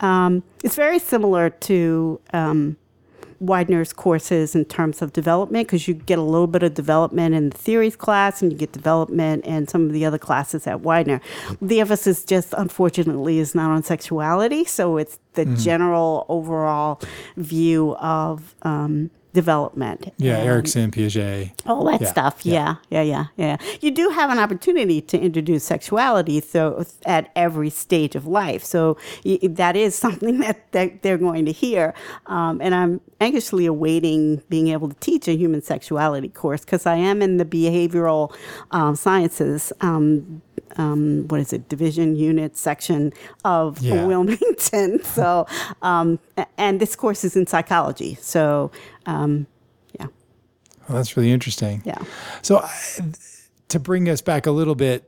Um, it's very similar to um, Widener's courses in terms of development, because you get a little bit of development in the theories class, and you get development in some of the other classes at Widener. The emphasis just, unfortunately, is not on sexuality, so it's the mm. general overall view of um development. Yeah, um, Erickson, Piaget. All that yeah, stuff. Yeah, yeah, yeah, yeah, yeah. You do have an opportunity to introduce sexuality so at every stage of life. So y- that is something that, that they're going to hear. Um, and I'm anxiously awaiting being able to teach a human sexuality course, because I am in the behavioral um, sciences um Um, what is it, division, unit, section of yeah. Wilmington. So, um, and this course is in psychology. So, um, yeah. Well, that's really interesting. Yeah. So I, to bring us back a little bit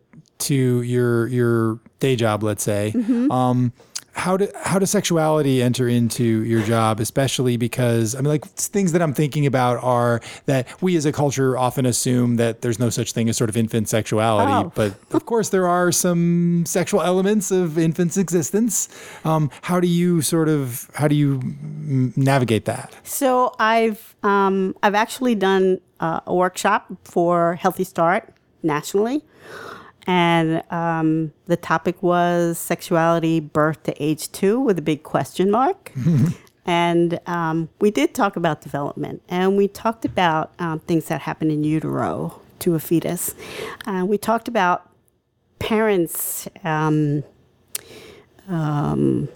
to your your day job, let's say, mm-hmm. um, how do, how does sexuality enter into your job, especially because, I mean, like, things that I'm thinking about are that we as a culture often assume that there's no such thing as sort of infant sexuality, oh. but of course there are some sexual elements of infants' existence. Um, how do you sort of, how do you navigate that? So I've, um, I've actually done uh, a workshop for Healthy Start nationally. And um, the topic was sexuality, birth to age two, with a big question mark. And um, we did talk about development, and we talked about um, things that happen in utero to a fetus. Uh, we talked about parents' um, um,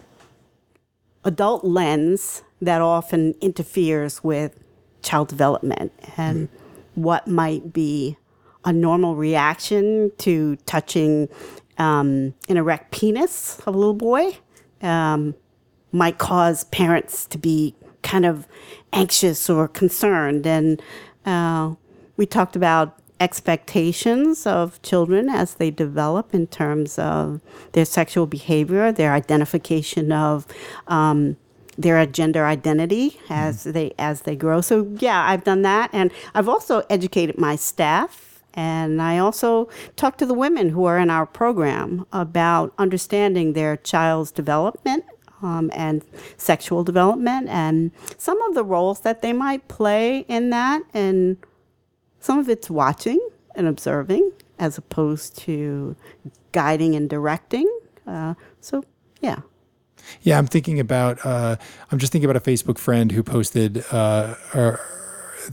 adult lens that often interferes with child development, and mm. what might be a normal reaction to touching um, an erect penis of a little boy um, might cause parents to be kind of anxious or concerned. And uh, we talked about expectations of children as they develop in terms of their sexual behavior, their identification of um, their gender identity as mm-hmm. they as they grow. So yeah, I've done that, and I've also educated my staff. And I also talk to the women who are in our program about understanding their child's development um, and sexual development and some of the roles that they might play in that. And some of it's watching and observing as opposed to guiding and directing. Uh, so, yeah. Yeah, I'm thinking about, uh, I'm just thinking about a Facebook friend who posted uh, her,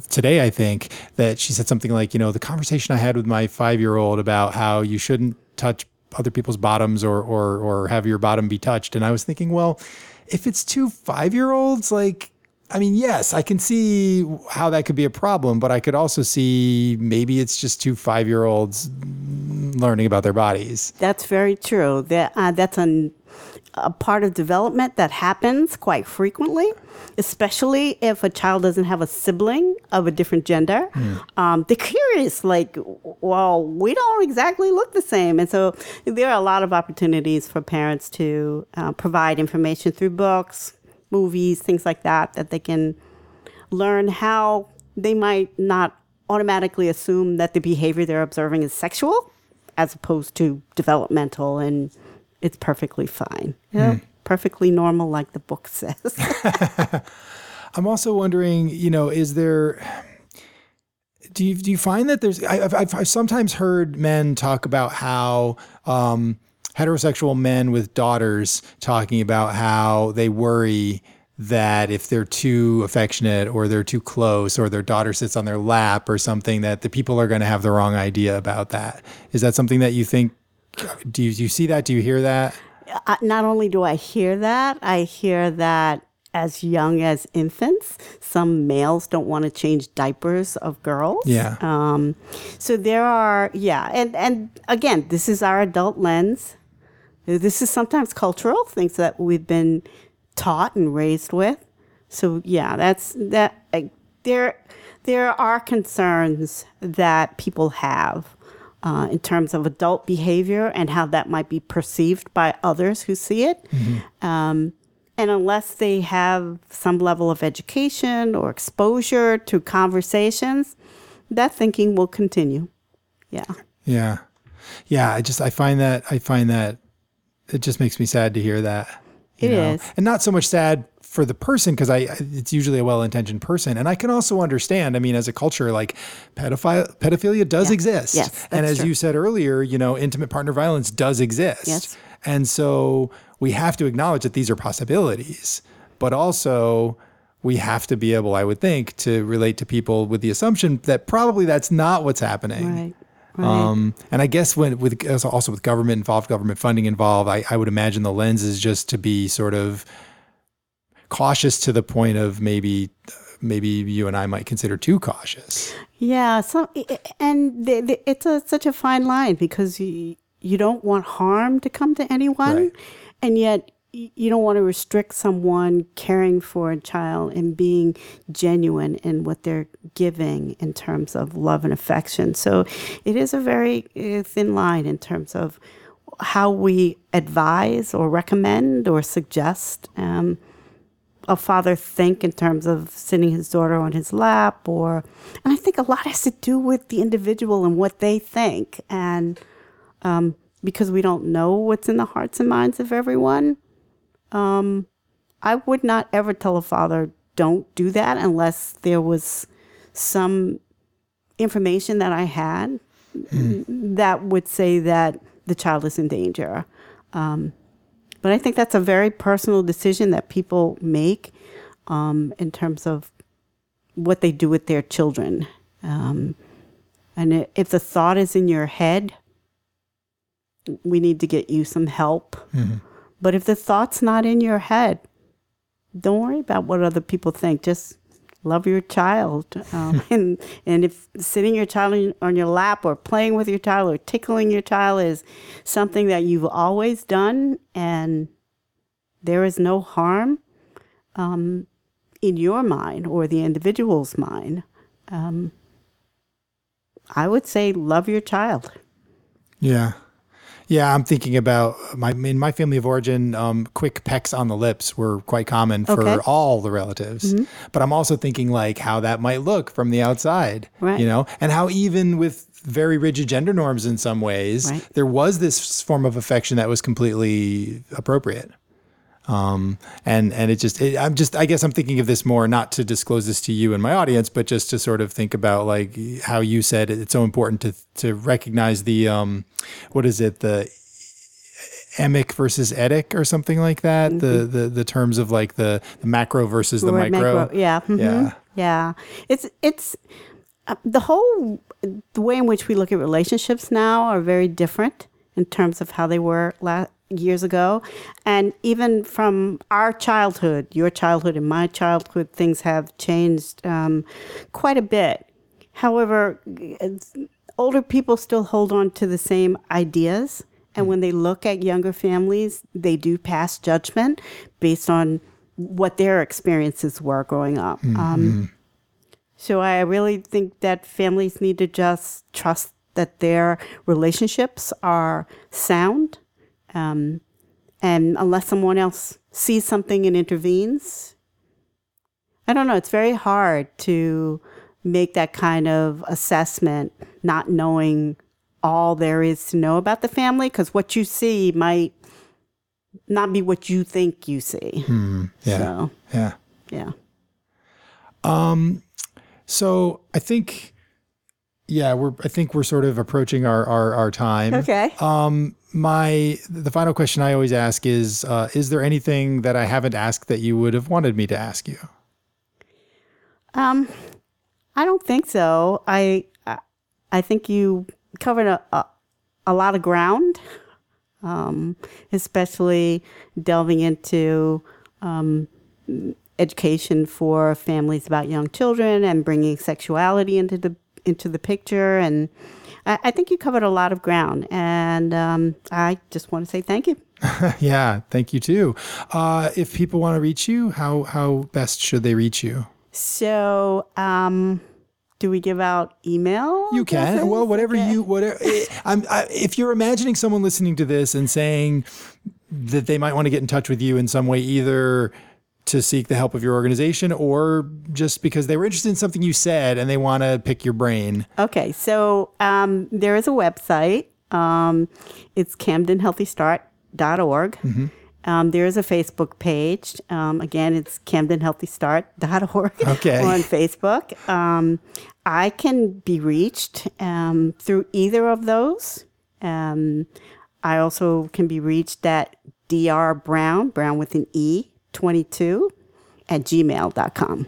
today, I think, that she said something like, you know, the conversation I had with my five-year-old about how you shouldn't touch other people's bottoms or or or have your bottom be touched. And I was thinking, well, if it's two five-year-olds, like, I mean, yes, I can see how that could be a problem, but I could also see maybe it's just two five-year-olds learning about their bodies. That's very true. That uh, that's an a part of development that happens quite frequently, especially if a child doesn't have a sibling of a different gender. Mm. Um, they're curious, like, well, we don't exactly look the same. And so there are a lot of opportunities for parents to uh, provide information through books, movies, things like that, that they can learn how they might not automatically assume that the behavior they're observing is sexual as opposed to developmental, and it's perfectly fine. Yeah. Mm. Perfectly normal, like the book says. I'm also wondering, you know, is there, do you, do you find that there's, I, I've, I've sometimes heard men talk about how, um, heterosexual men with daughters talking about how they worry that if they're too affectionate or they're too close or their daughter sits on their lap or something, that the people are going to have the wrong idea about that. Is that something that you think? Do you, do you see that? Do you hear that? Uh, not only do I hear that, I hear that as young as infants, some males don't want to change diapers of girls. Yeah. Um, so there are, yeah. And, and again, this is our adult lens. This is sometimes cultural things that we've been taught and raised with. So yeah, that's that. Uh, there, there are concerns that people have. Uh, in terms of adult behavior and how that might be perceived by others who see it. Mm-hmm. Um, and unless they have some level of education or exposure to conversations, that thinking will continue. Yeah. Yeah. Yeah. I just, I find that, I find that it just makes me sad to hear that. It know? Is. And not so much sad for the person, because I, it's usually a well-intentioned person. And I can also understand, I mean, as a culture, like pedophile, pedophilia does yeah. exist. Yes, and as true. You said earlier, you know, intimate partner violence does exist. Yes. And so we have to acknowledge that these are possibilities, but also we have to be able, I would think, to relate to people with the assumption that probably that's not what's happening. Right. Right. Um, and I guess when with also with government involved, government funding involved, I, I would imagine the lens is just to be sort of cautious to the point of maybe, maybe you and I might consider too cautious. Yeah. So, and the, the, it's a, such a fine line because you, you don't want harm to come to anyone, right. and yet you don't want to restrict someone caring for a child and being genuine in what they're giving in terms of love and affection. So, it is a very thin line in terms of how we advise or recommend or suggest. Um, a father think in terms of sitting his daughter on his lap or, and I think a lot has to do with the individual and what they think. And um, because we don't know what's in the hearts and minds of everyone, um, I would not ever tell a father, don't do that unless there was some information that I had mm-hmm. that would say that the child is in danger. Um, But I think that's a very personal decision that people make um, in terms of what they do with their children. Um, and if the thought is in your head, we need to get you some help. Mm-hmm. But if the thought's not in your head, don't worry about what other people think. Just love your child. Um, and, and if sitting your child on your lap or playing with your child or tickling your child is something that you've always done and there is no harm um, in your mind or the individual's mind, um, I would say love your child. Yeah. Yeah, I'm thinking about my in my family of origin, um, quick pecks on the lips were quite common for okay. all the relatives. Mm-hmm. But I'm also thinking like how that might look from the outside, right. you know, and how even with very rigid gender norms in some ways, right. there was this form of affection that was completely appropriate. Um, and, and it just, it, I'm just, I guess I'm thinking of this more, not to disclose this to you and my audience, but just to sort of think about like how you said it's so important to, to recognize the, um, what is it? The emic versus etic or something like that. Mm-hmm. The, the, the terms of like the, the macro versus the Word micro. Macro, yeah. Mm-hmm. Yeah. Yeah. It's, it's uh, the whole, the way in which we look at relationships now are very different in terms of how they were last. years ago. And even from our childhood, your childhood and my childhood, things have changed um, quite a bit. However, older people still hold on to the same ideas. And when they look at younger families, they do pass judgment based on what their experiences were growing up. Mm-hmm. Um, so I really think that families need to just trust that their relationships are sound. Um, and unless someone else sees something and intervenes, I don't know. It's very hard to make that kind of assessment, not knowing all there is to know about the family, because what you see might not be what you think you see. Hmm. Yeah. So, yeah. Yeah. Um. So I think, yeah, we're. I think we're sort of approaching our our, our time. Okay. Um. My the final question I always ask is, uh, is there anything that I haven't asked that you would have wanted me to ask you? Um, I don't think so. I I think you covered a a, a lot of ground, um, especially delving into um, education for families about young children and bringing sexuality into the into the picture and. I think you covered a lot of ground, and um, I just want to say thank you. Yeah, thank you too. Uh, if people want to reach you, how how best should they reach you? So, um, do we give out email? You can. Guesses? Well, whatever okay. you whatever. I'm, I, if you're imagining someone listening to this and saying that they might want to get in touch with you in some way, either to seek the help of your organization or just because they were interested in something you said and they want to pick your brain. Okay. So um, there is a website. Um, it's camden healthy start dot org. Mm-hmm. Um, there is a Facebook page. Um, again, it's camden healthy start dot org okay. on Facebook. Um, I can be reached um, through either of those. Um, I also can be reached at Dr. Brown, Brown with an E, twenty-two at gmail dot com.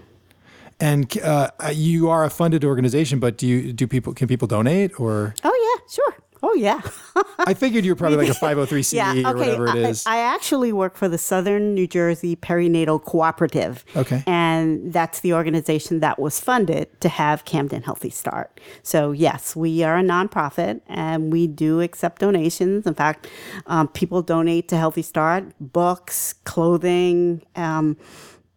And uh, you are a funded organization, but do you do people can people donate or? Oh yeah, sure. Oh yeah. I figured you were probably like a five oh three c yeah, okay. or whatever it is. I, I actually work for the Southern New Jersey Perinatal Cooperative. Okay. And that's the organization that was funded to have Camden Healthy Start. So yes, we are a nonprofit and we do accept donations. In fact, um, people donate to Healthy Start, books, clothing, um,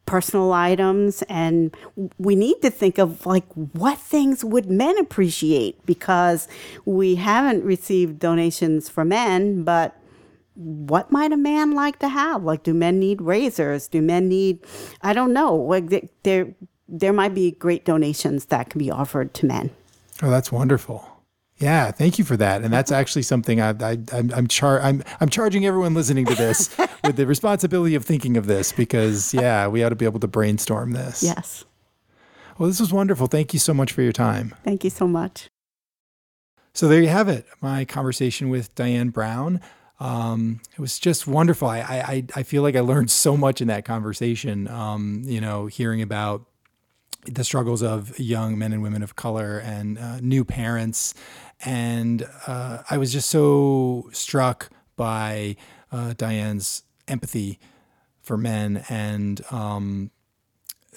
personal items, and we need to think of like what things would men appreciate, because we haven't received donations for men, but what might a man like to have? Like, do men need razors? Do men need, I don't know, like there there might be great donations that can be offered to men. Oh, that's wonderful. Yeah, thank you for that. And that's actually something I, I, I'm I'm, char- I'm I'm charging everyone listening to this with the responsibility of thinking of this, because, yeah, we ought to be able to brainstorm this. Yes. Well, this was wonderful. Thank you so much for your time. Thank you so much. So there you have it, my conversation with Diane Brown. Um, it was just wonderful. I, I, I feel like I learned so much in that conversation, um, you know, hearing about the struggles of young men and women of color and uh, new parents. And uh, I was just so struck by uh, Diane's empathy for men and um,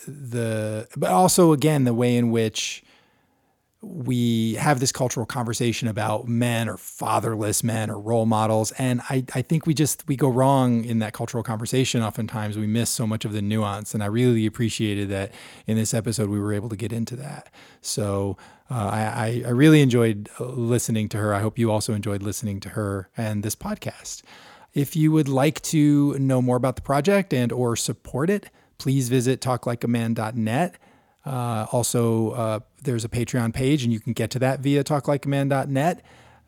the, but also again, the way in which we have this cultural conversation about men or fatherless men or role models. And I, I think we just, we go wrong in that cultural conversation. Oftentimes we miss so much of the nuance. And I really appreciated that in this episode, we were able to get into that. So Uh, I, I really enjoyed listening to her. I hope you also enjoyed listening to her and this podcast. If you would like to know more about the project and or support it, please visit talk like a man dot net. Uh, also, uh, there's a Patreon page, and you can get to that via talk like a man dot net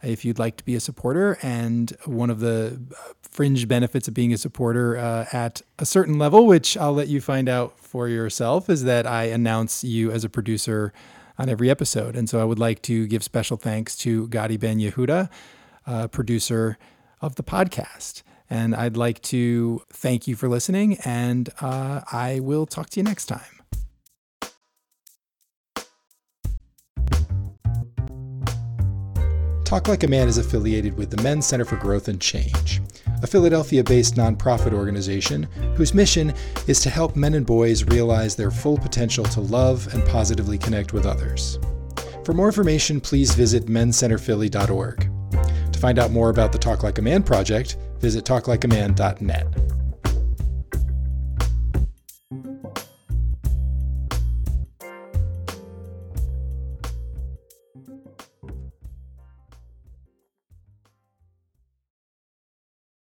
if you'd like to be a supporter. And one of the fringe benefits of being a supporter uh, at a certain level, which I'll let you find out for yourself, is that I announce you as a producer on every episode. And so I would like to give special thanks to Gadi Ben Yehuda, uh, producer of the podcast. And I'd like to thank you for listening, and uh, I will talk to you next time. Talk Like a Man is affiliated with the Men's Center for Growth and Change, a Philadelphia-based nonprofit organization whose mission is to help men and boys realize their full potential to love and positively connect with others. For more information, please visit men center philly dot org. To find out more about the Talk Like a Man project, visit talk like a man dot net.